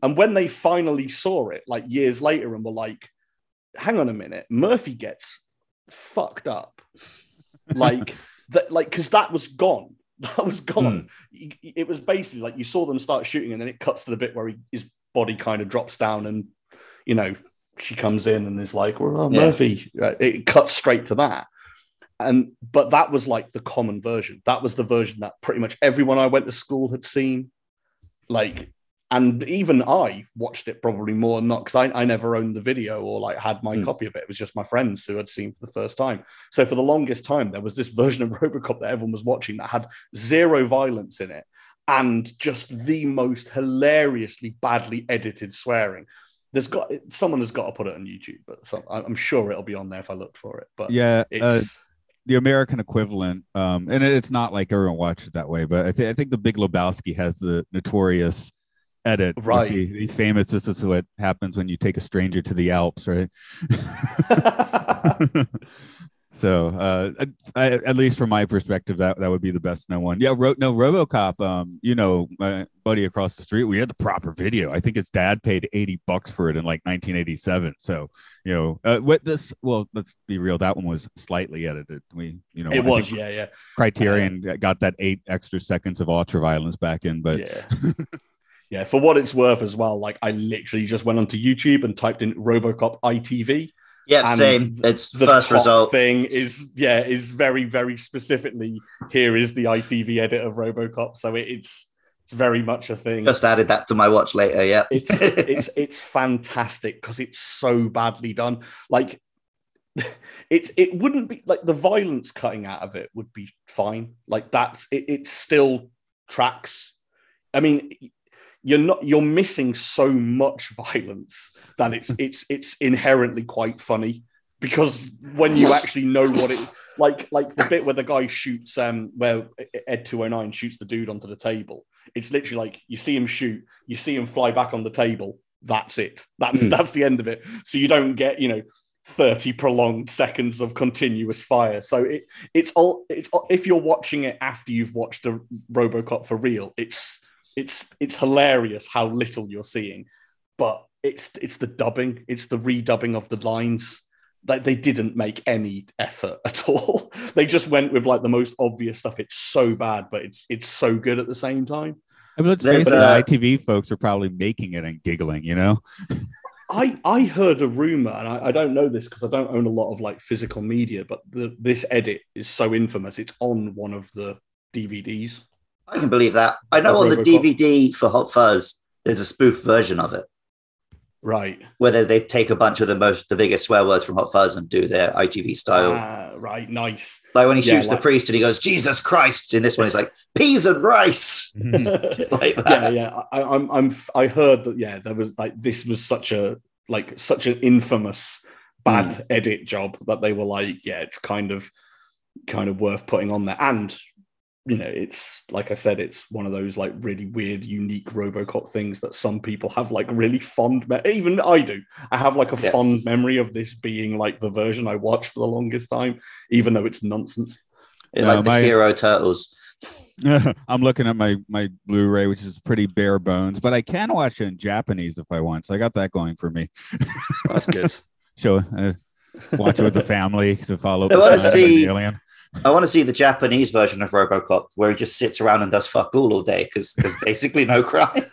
And when they finally saw it, like years later, and were like, hang on a minute, Murphy gets fucked up. Like that, like because that was gone. That was gone. Mm. It was basically like you saw them start shooting, and then it cuts to the bit where he, his body kind of drops down and you know. She comes in and is like, well, oh, Murphy, yeah. It cuts straight to that. And, but that was like the common version. That was the version that pretty much everyone I went to school had seen. Like, and even I watched it probably more than not because I, I never owned the video or like had my mm. copy of it. It was just my friends who had seen for the first time. So for the longest time, there was this version of Robocop that everyone was watching that had zero violence in it and just the most hilariously badly edited swearing. There's got someone has got to put it on YouTube, but some, I'm sure it'll be on there if I looked for it. But yeah, it's... Uh, the American equivalent, um, and it's not like everyone watched it that way. But I think I think the Big Lebowski has the notorious edit, right? The, the famous. This is what happens when you take a stranger to the Alps, right? So uh, I, at least from my perspective, that, that would be the best known one. Yeah, Ro- no, Robocop, um, you know, my buddy across the street, we had the proper video. I think his dad paid eighty bucks for it in like nineteen eighty-seven. So, you know, uh, what this, well, let's be real. That one was slightly edited. We, you know, it I was, yeah, yeah. Criterion um, got that eight extra seconds of ultraviolence back in, but yeah. Yeah, for what it's worth as well, like I literally just went onto YouTube and typed in Robocop I T V. Yeah, same. It's the first result thing is yeah is very very specifically here is the I T V edit of Robocop, so it, it's it's very much a thing. Just added that to my watch later. Yeah, it's it's it's fantastic because it's so badly done. Like it's it wouldn't be like the violence cutting out of it would be fine. Like that's it. It still tracks. I mean. You're not. You're missing so much violence that it's it's it's inherently quite funny because when you actually know what it like like the bit where the guy shoots um where E D two oh nine shoots the dude onto the table. It's literally like you see him shoot, you see him fly back on the table. That's it. That's mm. that's the end of it. So you don't get you know thirty prolonged seconds of continuous fire. So it it's all it's if you're watching it after you've watched a Robocop for real, it's. It's it's hilarious how little you're seeing, but it's it's the dubbing, it's the redubbing of the lines. Like they didn't make any effort at all. They just went with like the most obvious stuff. It's so bad, but it's it's so good at the same time. I mean, let's face it, uh, I T V folks are probably making it and giggling, you know. I I heard a rumor, and I, I don't know this because I don't own a lot of like physical media, but the, this edit is so infamous. It's on one of the D V Ds. I can believe that. I know on the D V D for Hot Fuzz, there's a spoof version of it. Right. Where they take a bunch of the most, the biggest swear words from Hot Fuzz and do their I T V style. Ah, right. Nice. Like when he yeah, shoots like, the priest and he goes, Jesus Christ. In this one, he's like, peas and rice. Like that. Yeah, yeah. I, I'm, I'm, I heard that, yeah, there was like, this was such a like such an infamous bad mm. edit job that they were like, yeah, it's kind of kind of worth putting on there. And you know, it's like I said, it's one of those like really weird, unique Robocop things that some people have like really fond. Me- Even I do. I have like a yeah. fond memory of this being like the version I watched for the longest time, even though it's nonsense. Yeah, like no, the my, Hero Turtles. I'm looking at my my Blu-ray, which is pretty bare bones, but I can watch it in Japanese if I want. So I got that going for me. That's good. So uh, watch it with the family to follow. I want to see. Alien. I want to see the Japanese version of Robocop where he just sits around and does fuck all all day because there's basically no crime.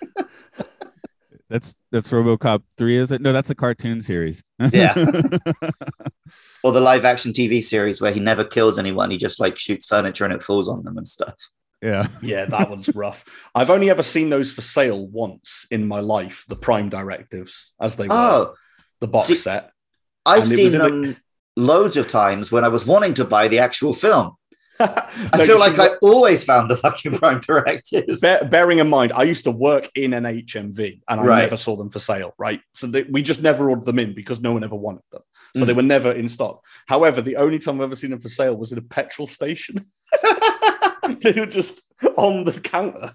that's that's Robocop three, is it? No, that's a cartoon series. Yeah. Or the live action T V series where he never kills anyone. He just like shoots furniture and it falls on them and stuff. Yeah. Yeah, that one's rough. I've only ever seen those for sale once in my life, the Prime Directives, as they oh, were. The box see, set. I've and seen them... The- Loads of times when I was wanting to buy the actual film. I no, feel like I always found the fucking Prime Directives. Be- bearing in mind, I used to work in an H M V and I right. never saw them for sale, right? So they, we just never ordered them in because no one ever wanted them. So mm. they were never in stock. However, the only time I've ever seen them for sale was in a petrol station. They were just on the counter.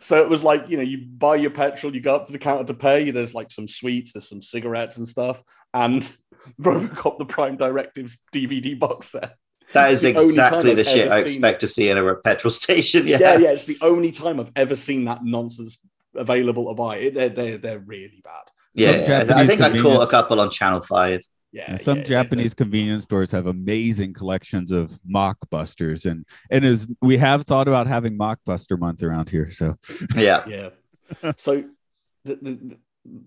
So it was like, you know, you buy your petrol, you go up to the counter to pay, there's like some sweets, there's some cigarettes and stuff, and Robocop the Prime Directives D V D box set. That is exactly the shit I expect to see in a petrol station. Yeah. yeah, yeah, it's the only time I've ever seen that nonsense available to buy. It, they're, they're, they're really bad. Yeah, yeah. I think I caught a couple on Channel five. Yeah, yeah, some yeah, Japanese yeah. convenience stores have amazing collections of mockbusters, and and as we have thought about having Mockbuster Month around here, so yeah, yeah. So the, the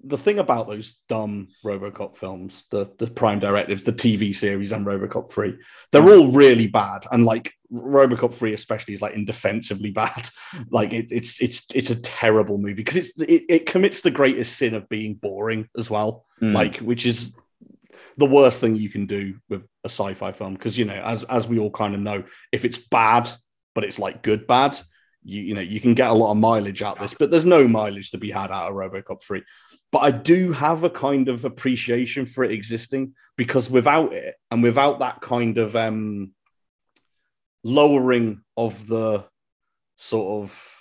the thing about those dumb RoboCop films, the the Prime Directives, the T V series, and RoboCop three, they're mm. all really bad, and like RoboCop three especially is like indefensibly bad. Like it, it's it's it's a terrible movie because it's it, it commits the greatest sin of being boring as well, mm. like which is. The worst thing you can do with a sci-fi film, because you know, as as we all kind of know, if it's bad, but it's like good bad, you you know, you can get a lot of mileage out of this, but there's no mileage to be had out of RoboCop three. But I do have a kind of appreciation for it existing, because without it, and without that kind of um, lowering of the sort of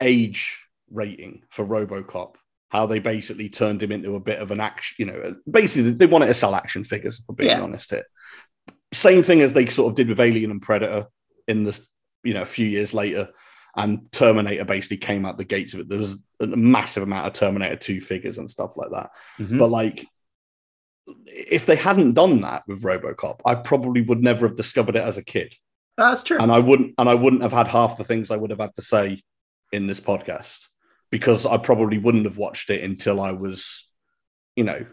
age rating for RoboCop, how they basically turned him into a bit of an action, you know, basically they wanted to sell action figures, if I'm being yeah. honest here. Same thing as they sort of did with Alien and Predator in the, you know, a few years later, and Terminator basically came out the gates of it. There was a massive amount of Terminator two figures and stuff like that. Mm-hmm. But like, if they hadn't done that with RoboCop, I probably would never have discovered it as a kid. That's true. And I wouldn't, and I wouldn't have had half the things I would have had to say in this podcast, because I probably wouldn't have watched it until I was, you know,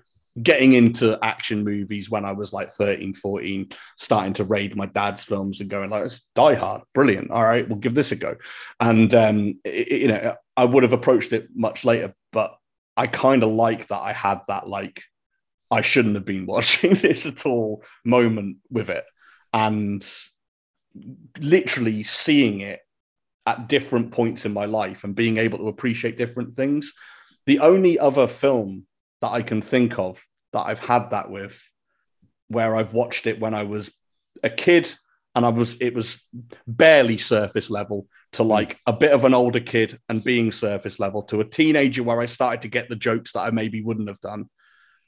getting into action movies when I was like thirteen, fourteen, starting to raid my dad's films and going like, it's Die Hard, brilliant, all right, we'll give this a go. And, um, it, you know, I would have approached it much later, but I kind of like that I had that, like, I shouldn't have been watching this at all moment with it. And literally seeing it at different points in my life and being able to appreciate different things. The only other film that I can think of that I've had that with, where I've watched it when I was a kid and I was, it was barely surface level to like a bit of an older kid and being surface level to a teenager where I started to get the jokes that I maybe wouldn't have done.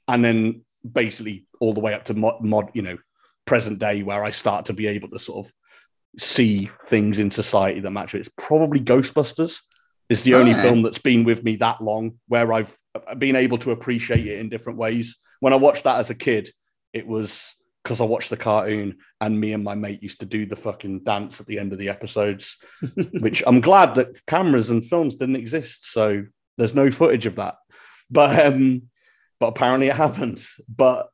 And then basically all the way up to mod, mod you know, present day where I start to be able to sort of see things in society that matter. It's probably Ghostbusters is the only right. film that's been with me that long where I've been able to appreciate it in different ways. When I watched that as a kid, it was because I watched the cartoon and me and my mate used to do the fucking dance at the end of the episodes, which I'm glad that cameras and films didn't exist. So there's no footage of that, but, um, but apparently it happened. But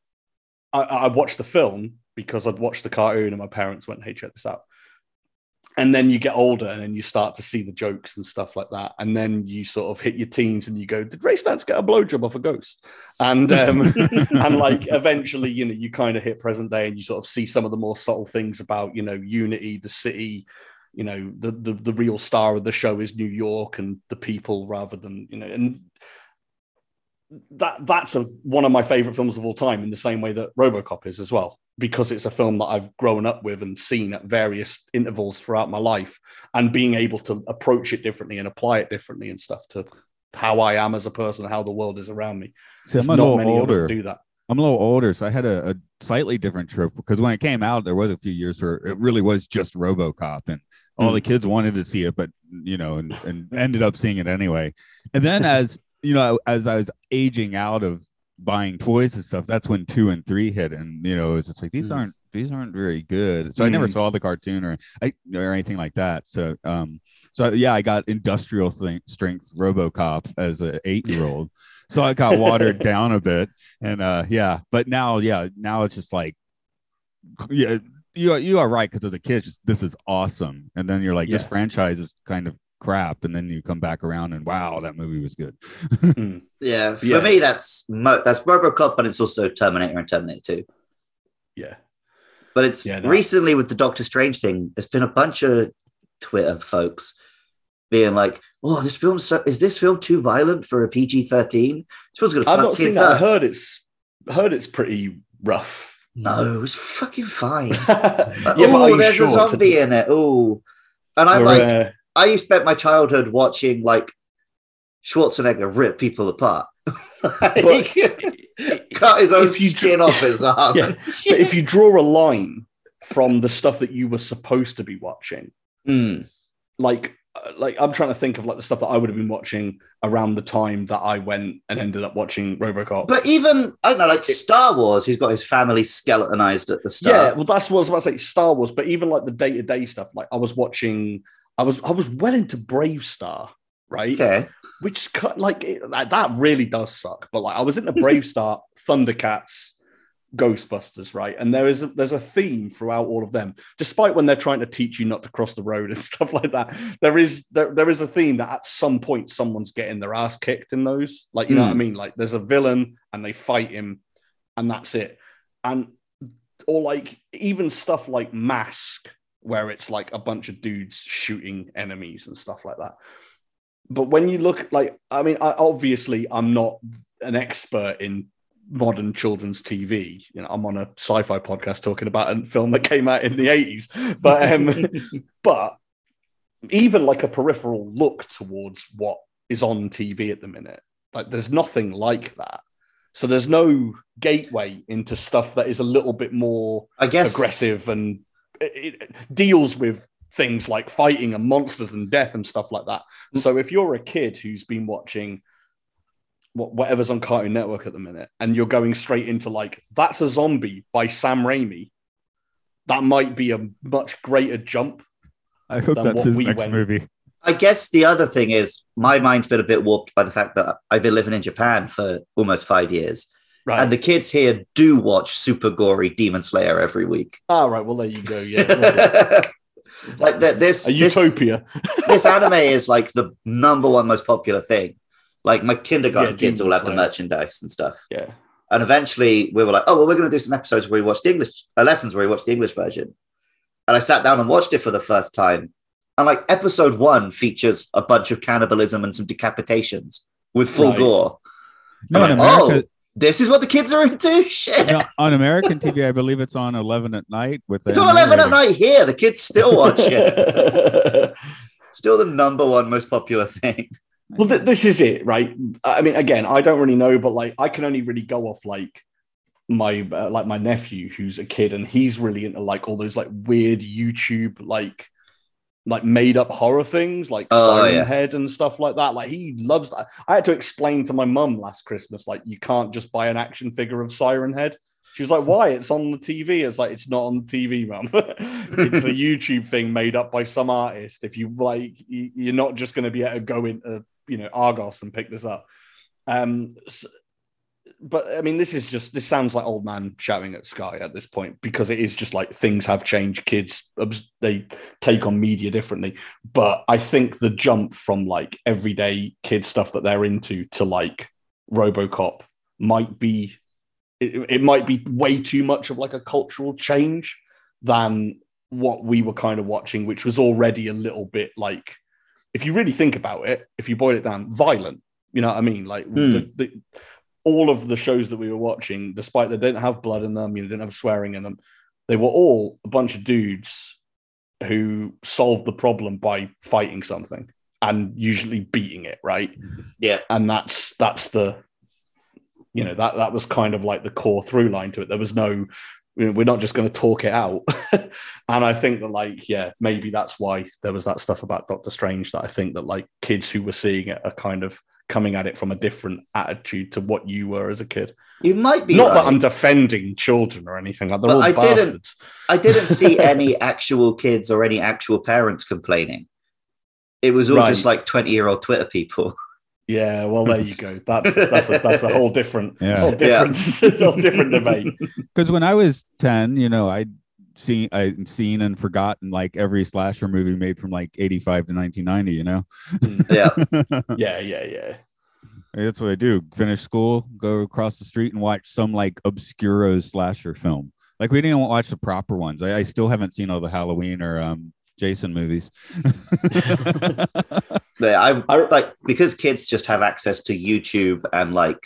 I, I watched the film because I'd watched the cartoon and my parents went, hey, check this out. And then you get older and then you start to see the jokes and stuff like that. And then you sort of hit your teens and you go, did Ray Stantz get a blowjob off a ghost? And, um, and like, eventually, you know, you kind of hit present day and you sort of see some of the more subtle things about, you know, unity, the city, you know, the, the, the real star of the show is New York and the people rather than, you know, and that that's a, one of my favorite films of all time, in the same way that Robocop is as well, because it's a film that I've grown up with and seen at various intervals throughout my life, and being able to approach it differently and apply it differently and stuff to how I am as a person, how the world is around me. See, I'm a not many older. Of us do that. I'm a little older, so I had a, a slightly different trope, because when it came out, there was a few years where it really was just Robocop, and all mm. the kids wanted to see it, but, you know, and, and ended up seeing it anyway. And then as, you know, as I was aging out of buying toys and stuff, that's when two and three hit, and, you know, it was just like, these mm. aren't, these aren't very good. So mm. I never saw the cartoon or, I, or anything like that. So, um, so yeah, I got industrial thing, strength Robocop as an eight-year-old. So I got watered down a bit, and uh, yeah, but now, yeah, now it's just like, yeah, you are, you are right. Because as a kid, just, this is awesome, and then you're like, yeah. this franchise is kind of crap, and then you come back around, and wow, that movie was good. yeah, for yeah. me, that's that's RoboCop, but it's also Terminator and Terminator two. Yeah, but it's yeah, no. recently with the Doctor Strange thing, there's been a bunch of Twitter folks being like, oh, this film so, is this film too violent for a P G thirteen? I've not seen that. Up. I heard it's I heard it's pretty rough. No, it was fucking fine. yeah, oh, there's sure a zombie in it. Oh, and I'm or, like, uh... I spent my childhood watching like Schwarzenegger rip people apart. like, cut his own skin dra- off his arm. Yeah. But if you draw a line from the stuff that you were supposed to be watching, mm. like. Like I'm trying to think of like the stuff that I would have been watching around the time that I went and ended up watching RoboCop. But even I don't know, like it, Star Wars, he's got his family skeletonized at the start. Yeah, well, that's what I was about to say, Star Wars. But even like the day to day stuff, like I was watching, I was I was well into Brave Star, right? Okay. Which like, it, like that really does suck. But like I was into Brave Star, Thundercats, Ghostbusters, right? And there is a, there's a theme throughout all of them, despite when they're trying to teach you not to cross the road and stuff like that. There is there, there is a theme that at some point someone's getting their ass kicked in those. Like, you mm. know what I mean? Like there's a villain and they fight him and that's it. And or like even stuff like Mask, where it's like a bunch of dudes shooting enemies and stuff like that. But when you look like, I mean, I, obviously I'm not an expert in modern children's T V. You know, I'm on a sci-fi podcast talking about a film that came out in the eighties, but um, but even like a peripheral look towards what is on T V at the minute, like there's nothing like that. So there's no gateway into stuff that is a little bit more, I guess, aggressive and it, it deals with things like fighting and monsters and death and stuff like that. Mm-hmm. So if you're a kid who's been watching whatever's on Cartoon Network at the minute, and you're going straight into like, that's a zombie by Sam Raimi, that might be a much greater jump. I hope that's his next movie. I guess the other thing is, my mind's been a bit warped by the fact that I've been living in Japan for almost five years. Right. And the kids here do watch super gory Demon Slayer every week. Oh, right. Well, there you go. Yeah. like that. This, a utopia. this, this anime is like the number one most popular thing. Like, my kindergarten yeah, kids all have the merchandise and stuff. Yeah. And eventually we were like, oh, well, we're going to do some episodes where we watch the English, uh, lessons where we watch the English version. And I sat down and watched it for the first time. And, like, episode one features a bunch of cannibalism and some decapitations with full right. gore. No, like, America, oh, this is what the kids are into? Shit. No, on American T V, I believe it's on eleven at night. With it's on eleven at night here. The kids still watch it. Still the number one most popular thing. Well, th- this is it, right? I mean, again, I don't really know, but like, I can only really go off like my uh, like my nephew, who's a kid, and he's really into like all those like weird YouTube like like made up horror things, like oh, Siren yeah. Head and stuff like that. Like, he loves that. I had to explain to my mum last Christmas, like, you can't just buy an action figure of Siren Head. She was like, why? It's on the T V. It's like, it's not on the T V, mum. It's a YouTube thing made up by some artist. If you like, you're not just going to be able to go into, you know, Argos and pick this up. Um, so, but I mean, this is just, this sounds like old man shouting at Sky at this point, because it is just like, things have changed. Kids, they take on media differently. But I think the jump from like everyday kid stuff that they're into to like RoboCop might be, it, it might be way too much of like a cultural change than what we were kind of watching, which was already a little bit like, if you really think about it, if you boil it down, violent, you know what I mean? Like mm. the, the, all of the shows that we were watching, despite they didn't have blood in them, you know, they didn't have swearing in them, they were all a bunch of dudes who solved the problem by fighting something and usually beating it, right? Yeah. And that's that's the, you know, that that was kind of like the core through line to it. There was no, you know, we're not just going to talk it out. And I think that, like, yeah, maybe that's why there was that stuff about Doctor Strange, that I think that, like, kids who were seeing it are kind of coming at it from a different attitude to what you were as a kid. You might be not right. That I'm defending children or anything like that. They're all I bastards. Didn't, I didn't see any actual kids or any actual parents complaining. It was all right. Just like twenty-year-old Twitter people. Yeah, well, there you go. That's that's a, that's a whole different, yeah. whole different, yeah. whole different debate. Because when I was ten, you know, I'd seen I'd seen and forgotten like every slasher movie made from like eighty-five to nineteen ninety. You know. Yeah. yeah. Yeah. Yeah. That's what I do. Finish school, go across the street and watch some like obscuro slasher film. Like we didn't watch the proper ones. I, I still haven't seen all the Halloween or um, Jason movies. Yeah, I, I like because kids just have access to YouTube and like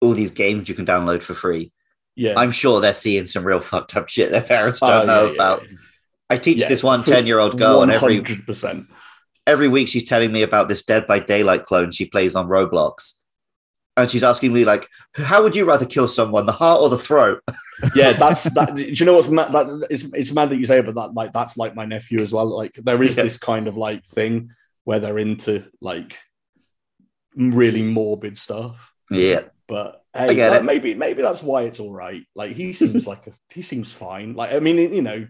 all these games you can download for free. Yeah, I'm sure they're seeing some real fucked up shit their parents don't oh, know yeah, about. Yeah, yeah. I teach yeah, this one ten-year-old girl, and every one hundred percent. Every week she's telling me about this Dead by Daylight clone she plays on Roblox. And she's asking me, like, how would you rather kill someone, the heart or the throat? Yeah, that's that. Do you know what's mad? That, it's, it's mad that you say it, but that, like, that's like my nephew as well. Like, there is yeah. this kind of like thing where they're into like really morbid stuff. Yeah. But hey, I get that, it. maybe maybe that's why it's all right. Like, he seems like a, he seems fine. Like, I mean, you know,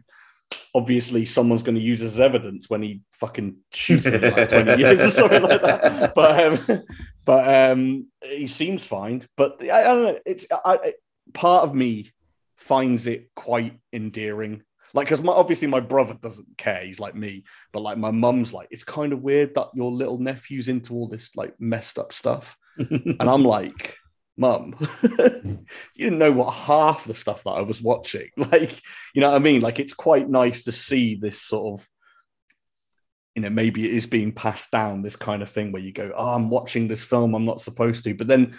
obviously someone's going to use as evidence when he fucking shoots me like twenty years or something like that. But um, but um, he seems fine. But I, I don't know. It's I, it, part of me finds it quite endearing. Like, because my, obviously my brother doesn't care. He's like me. But, like, my mum's like, it's kind of weird that your little nephew's into all this, like, messed up stuff. And I'm like, Mum, you didn't know what half the stuff that I was watching. Like, you know what I mean? Like, it's quite nice to see this sort of, you know, maybe it is being passed down, this kind of thing where you go, oh, I'm watching this film I'm not supposed to. But then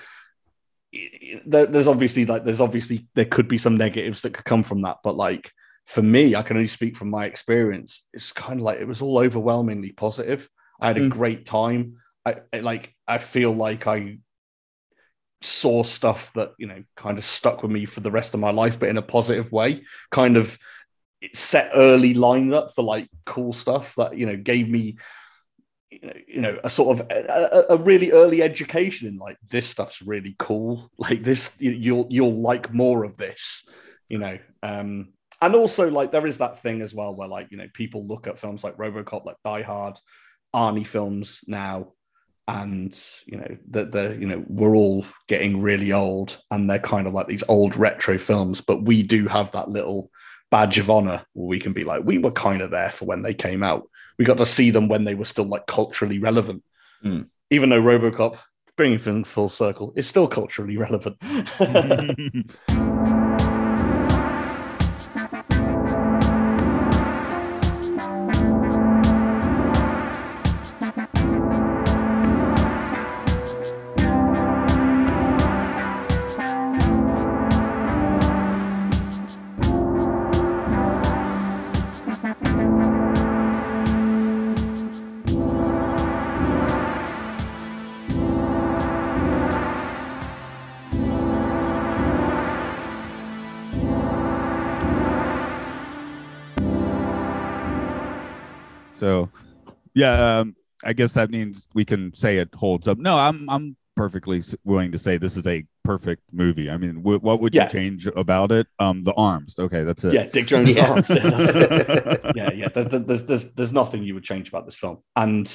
it, it, there, there's obviously, like, there's obviously, there could be some negatives that could come from that. But, like, for me, I can only speak from my experience. It's kind of like it was all overwhelmingly positive. I had a mm. great time. I like. I feel like I saw stuff that, you know, kind of stuck with me for the rest of my life, but in a positive way. Kind of it set early line up for like cool stuff that, you know, gave me, you know, you know, a sort of a, a really early education in like this stuff's really cool. Like this, you'll you'll like more of this, you know. Um, And also, like, there is that thing as well where, like, you know, people look at films like Robocop, like Die Hard, Arnie films now, and, you know, that the, you know, we're all getting really old and they're kind of like these old retro films, but we do have that little badge of honor where we can be like, we were kind of there for when they came out. We got to see them when they were still, like, culturally relevant. Mm. Even though Robocop, bringing things full circle, is still culturally relevant. So, yeah, um, I guess that means we can say it holds up. No, I'm I'm perfectly willing to say this is a perfect movie. I mean, w- what would yeah. you change about it? Um, the arms. Okay, that's it. Yeah, Dick Jones' yeah. arms. yeah, yeah. There's, there's there's there's nothing you would change about this film. And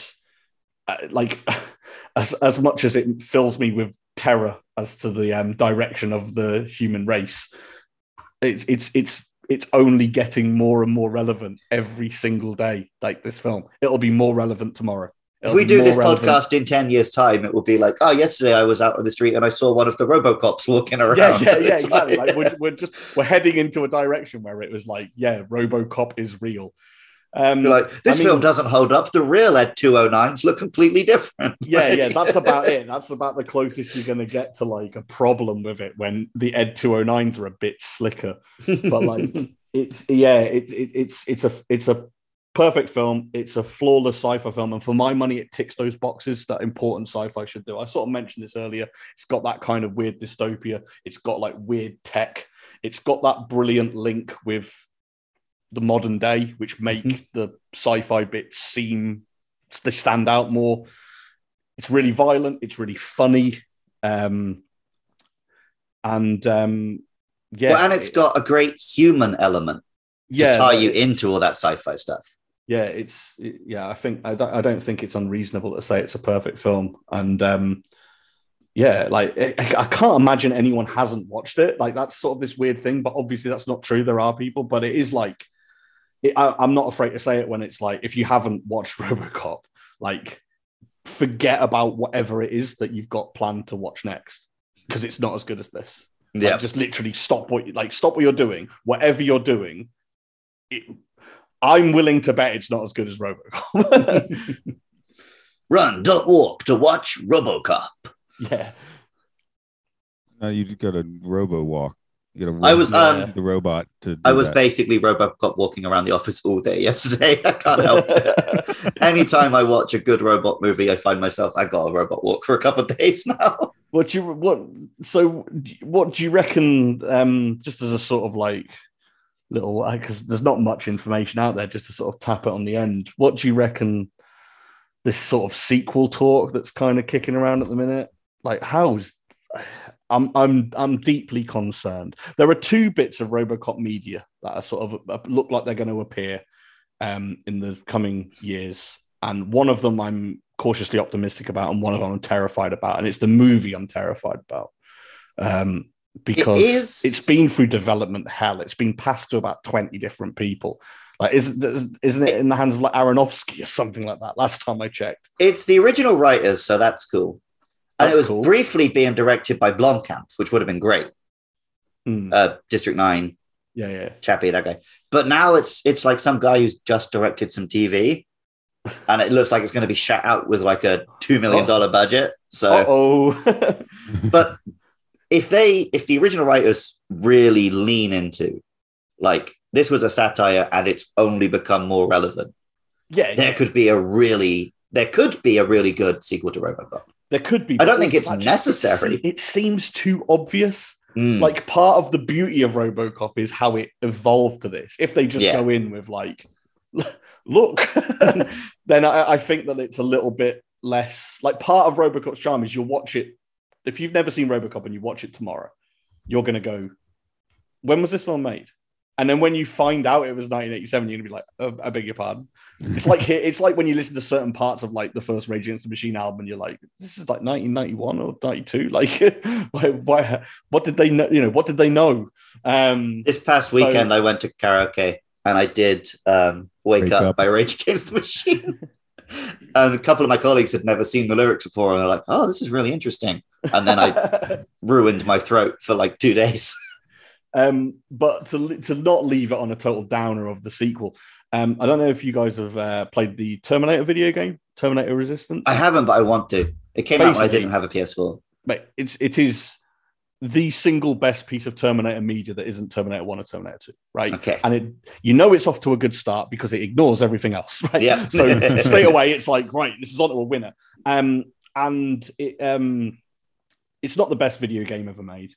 uh, like, as as much as it fills me with terror as to the um, direction of the human race, it's it's it's. it's only getting more and more relevant every single day. Like, this film, it'll be more relevant tomorrow. It'll if we do this relevant. podcast in ten years time, it will be like, oh, yesterday I was out on the street and I saw one of the Robocops walking around. Yeah, yeah, yeah, exactly. Like, we're, we're just, we're heading into a direction where it was like, yeah, Robocop is real. Um, You're like, this I mean, film doesn't hold up. The real E D two oh nines look completely different. Yeah, yeah, that's about it. That's about the closest you're going to get to like a problem with it when the E D two oh nines are a bit slicker. But like, it's yeah, it's it, it's it's a it's a perfect film. It's a flawless sci-fi film, and for my money, it ticks those boxes that important sci-fi should do. I sort of mentioned this earlier. It's got that kind of weird dystopia. It's got like weird tech. It's got that brilliant link with the modern day, which make mm-hmm. the sci-fi bits seem, they stand out more. It's really violent. It's really funny. Um, and um, yeah. Well, and it's it, got a great human element yeah, to tie you into all that sci-fi stuff. Yeah. It's it, yeah. I think, I don't, I don't think it's unreasonable to say it's a perfect film. And um, yeah, like I, I can't imagine anyone hasn't watched it. Like that's sort of this weird thing, but obviously that's not true. There are people, but it is like, I, I'm not afraid to say it when it's like, if you haven't watched Robocop, like forget about whatever it is that you've got planned to watch next, because it's not as good as this. Yeah, like, just literally stop what you like. Stop what you're doing, whatever you're doing. It, I'm willing to bet it's not as good as Robocop. Run, don't walk to watch Robocop. Yeah. No, you just got to robo walk. You know, I was um, the robot. To I was that. basically Robocop walking around the office all day yesterday. I can't help it. Anytime I watch a good robot movie, I find myself I got a robot walk for a couple of days now. What do you what? So what do you reckon? Um, just as a sort of like little, because there's not much information out there. Just to sort of tap it on the end. What do you reckon? This sort of sequel talk that's kind of kicking around at the minute. Like, how's I'm I'm I'm deeply concerned. There are two bits of Robocop media that are sort of look like they're going to appear um, in the coming years, and one of them I'm cautiously optimistic about, and one of them I'm terrified about, and it's the movie I'm terrified about um, because it is... it's been through development hell. It's been passed to about twenty different people. Like, isn't isn't it in the hands of like Aronofsky or something like that? Last time I checked, it's the original writers, so that's cool. And that's it was cool. briefly being directed by Blomkamp, which would have been great. Mm. Uh, District Nine, yeah, yeah, Chappie, that guy. But now it's it's like some guy who's just directed some T V, and it looks like it's going to be shut out with like a two million dollar oh. budget. So, oh, but if they if the original writers really lean into like. This was a satire and it's only become more relevant. Yeah. There yeah. could be a really, there could be a really good sequel to Robocop. There could be. I don't think it's much. necessary. It seems too obvious. Mm. Like part of the beauty of Robocop is how it evolved to this. If they just yeah. go in with like, look, then I, I think that it's a little bit less, like part of Robocop's charm is you'll watch it. If you've never seen Robocop and you watch it tomorrow, you're going to go, when was this one made? And then when you find out it was nineteen eighty-seven, you're gonna be like, oh, "I beg your pardon." It's like it's like when you listen to certain parts of like the first Rage Against the Machine album, and you're like, "This is like nineteen ninety-one or ninety-two." Like, why, why? What did they know? You know, what did they know? Um, this past weekend, so, I went to karaoke and I did um, "Wake Up, Up" by Rage Against the Machine. And a couple of my colleagues had never seen the lyrics before, and they're like, "Oh, this is really interesting." And then I ruined my throat for like two days. Um, but to to not leave it on a total downer of the sequel, um, I don't know if you guys have uh, played the Terminator video game, Terminator Resistance. I haven't, but I want to. It came Basically, out when I didn't have a P S four. But it's it is the single best piece of Terminator media that isn't Terminator one or Terminator two, right? Okay. And it you know it's off to a good start because it ignores everything else, right? Yeah. So straight away it's like, right, this is on to a winner. Um, and it um, it's not the best video game ever made.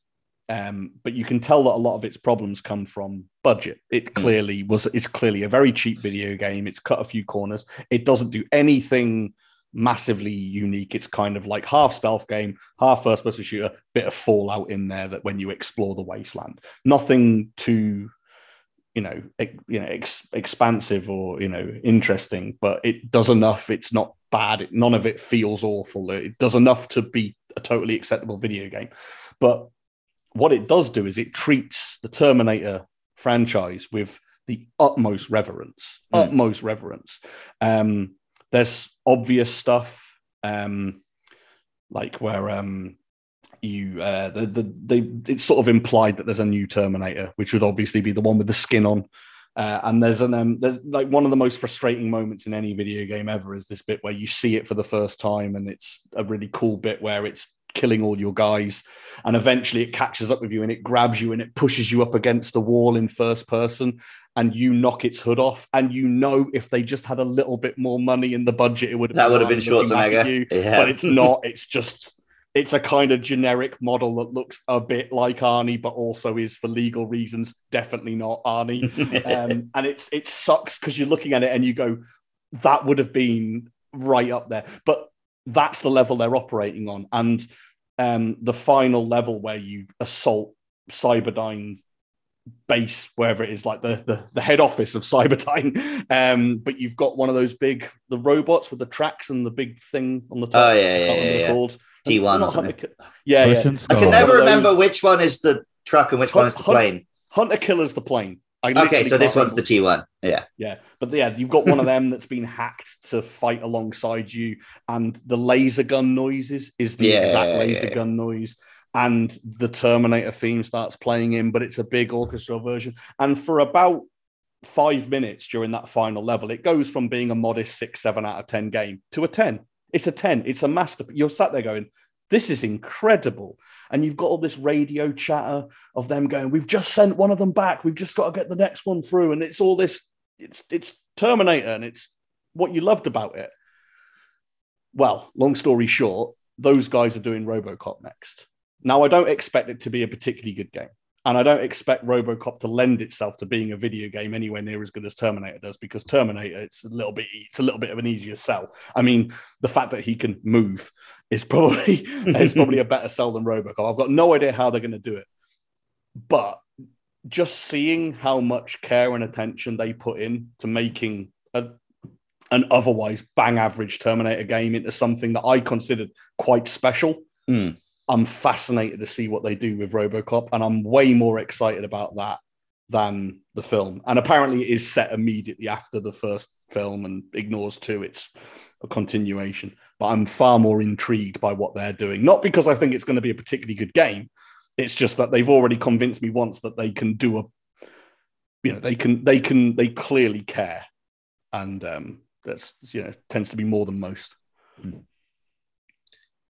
Um, but you can tell that a lot of its problems come from budget. It clearly was, it's clearly a very cheap video game. It's cut a few corners. It doesn't do anything massively unique. It's kind of like half stealth game, half first person shooter, bit of Fallout in there that when you explore the wasteland, nothing too, you know, ex- you know, ex- expansive or, you know, interesting, but it does enough. It's not bad. It, none of it feels awful. It does enough to be a totally acceptable video game, but what it does do is it treats the Terminator franchise with the utmost reverence, mm. utmost reverence. Um, there's obvious stuff um, like where um, you, uh, the, the, they, it's sort of implied that there's a new Terminator, which would obviously be the one with the skin on. Uh, and there's an um, there's like one of the most frustrating moments in any video game ever is this bit where you see it for the first time, and it's a really cool bit where it's killing all your guys, and eventually it catches up with you and it grabs you and it pushes you up against the wall in first person, and you knock its hood off. And you know, if they just had a little bit more money in the budget, it would have that would have been Schwarzenegger. Yeah. But it's not. It's just. It's a kind of generic model that looks a bit like Arnie, but also is, for legal reasons, definitely not Arnie. um, and it's it sucks because you're looking at it and you go, that would have been right up there. But that's the level they're operating on. And um, the final level where you assault Cyberdyne base, wherever it is, like the, the, the head office of Cyberdyne. Um, but you've got one of those big, the robots with the tracks and the big thing on the top. Oh, yeah, yeah, yeah, yeah. Called. T one. Yeah, yeah. I can never remember which one is the truck and which Hunt, one is the plane. Hunter, Hunter Killer's the plane. Okay, so this one's the T one. Yeah. Yeah. But yeah, you've got one of them that's been hacked to fight alongside you, and the laser gun noises is the yeah, exact yeah, laser yeah. gun noise, and the Terminator theme starts playing in, but it's a big orchestral version. And for about five minutes during that final level, it goes from being a modest six, seven out of ten game to a ten. It's a ten. It's a masterpiece. You're sat there going, this is incredible. And you've got all this radio chatter of them going, we've just sent one of them back. We've just got to get the next one through. And it's all this, it's it's Terminator, and it's what you loved about it. Well, long story short, those guys are doing Robocop next. Now, I don't expect it to be a particularly good game. And I don't expect Robocop to lend itself to being a video game anywhere near as good as Terminator does, because Terminator, it's a little bit, it's a little bit of an easier sell. I mean, the fact that he can move is probably is probably a better sell than Robocop. I've got no idea how they're going to do it, but just seeing how much care and attention they put in to making a, an otherwise bang average Terminator game into something that I considered quite special. Mm. I'm fascinated to see what they do with Robocop, and I'm way more excited about that than the film. And apparently it is set immediately after the first film and ignores two. It's a continuation. But I'm far more intrigued by what they're doing. Not because I think it's going to be a particularly good game. It's just that they've already convinced me once that they can do a, you know, they can, they can, they clearly care. And um, that's, you know, tends to be more than most. Mm.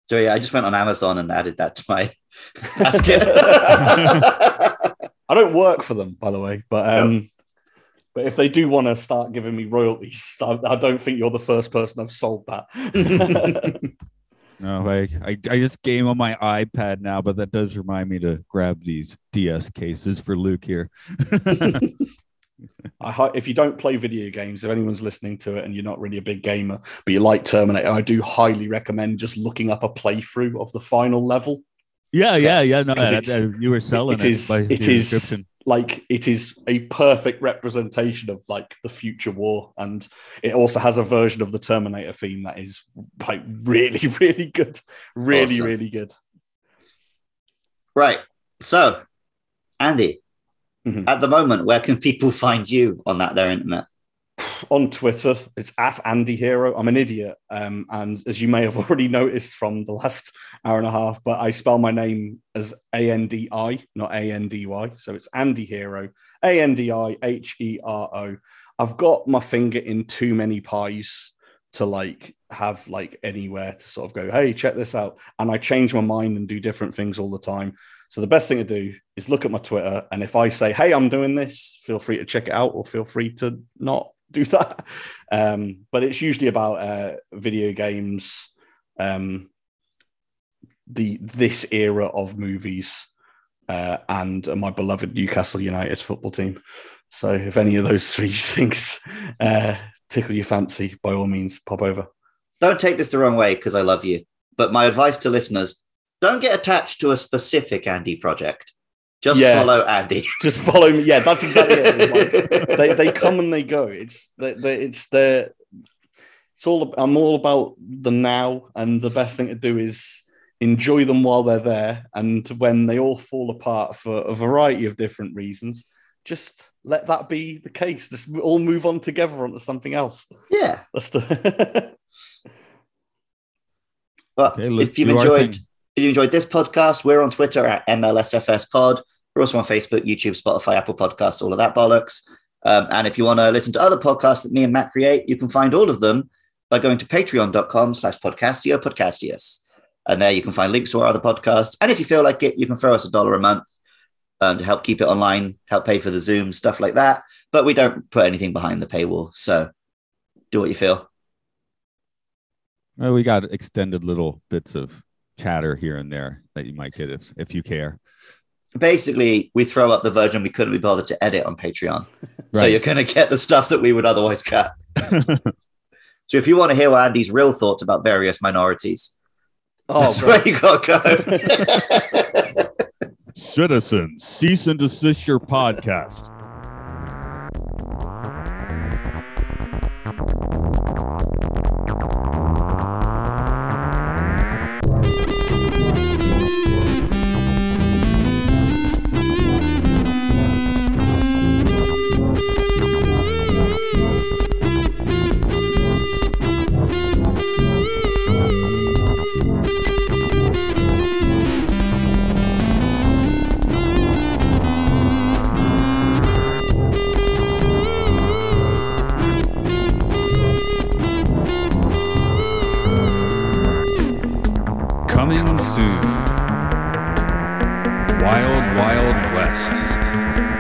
So yeah, I just went on Amazon and added that to my basket. I don't work for them, by the way, but um, no. But if they do want to start giving me royalties, I, I don't think you're the first person I've sold that. No, like I, I just game on my iPad now, but that does remind me to grab these D S cases for Luke here. I, if you don't play video games, if anyone's listening to it and you're not really a big gamer, but you like Terminator, I do highly recommend just looking up a playthrough of the final level. Yeah, so, yeah, yeah. No, that, that, you were selling it. It is, by it is like it is a perfect representation of like the future war, and it also has a version of the Terminator theme that is like really, really good, really, awesome. really good. Right. So, Andy. Mm-hmm. At the moment, where can people find you on that there internet? On Twitter, it's at Andy Hero. I'm an idiot. Um, and as you may have already noticed from the last hour and a half, but I spell my name as A N D I, not A N D Y. So it's Andy Hero, A N D I H E R O. I've got my finger in too many pies to like have like anywhere to sort of go, hey, check this out. And I change my mind and do different things all the time. So the best thing to do is look at my Twitter, and if I say, hey, I'm doing this, feel free to check it out, or feel free to not do that. Um, but it's usually about uh, video games, um, the this era of movies, uh, and my beloved Newcastle United football team. So if any of those three things uh, tickle your fancy, by all means, pop over. Don't take this the wrong way, because I love you. But my advice to listeners, don't get attached to a specific Andy project. Just yeah. follow Andy. Just follow me. Yeah, that's exactly it. Like, they they come and they go. It's they, they, it's their. It's all. I'm all about the now, and the best thing to do is enjoy them while they're there. And when they all fall apart for a variety of different reasons, just let that be the case. Just all move on together onto something else. Yeah. That's the. Well, okay, look, if you've enjoyed. If you enjoyed this podcast, we're on Twitter at M L S F S Pod. We're also on Facebook, YouTube, Spotify, Apple Podcasts, all of that bollocks. Um, and if you want to listen to other podcasts that me and Matt create, you can find all of them by going to patreon.com slash podcastio podcastius. And there you can find links to our other podcasts. And if you feel like it, you can throw us a dollar a month um, to help keep it online, help pay for the Zoom, stuff like that. But we don't put anything behind the paywall. So do what you feel. Well, we got extended little bits of chatter here and there that you might get if, if you care. Basically, we throw up the version we couldn't be bothered to edit on Patreon. Right. So you're going to get the stuff that we would otherwise cut. So if you want to hear Andy's real thoughts about various minorities, oh, that's bro. where you got to go. Citizens, cease and desist your podcast. Coming soon, Wild Wild West.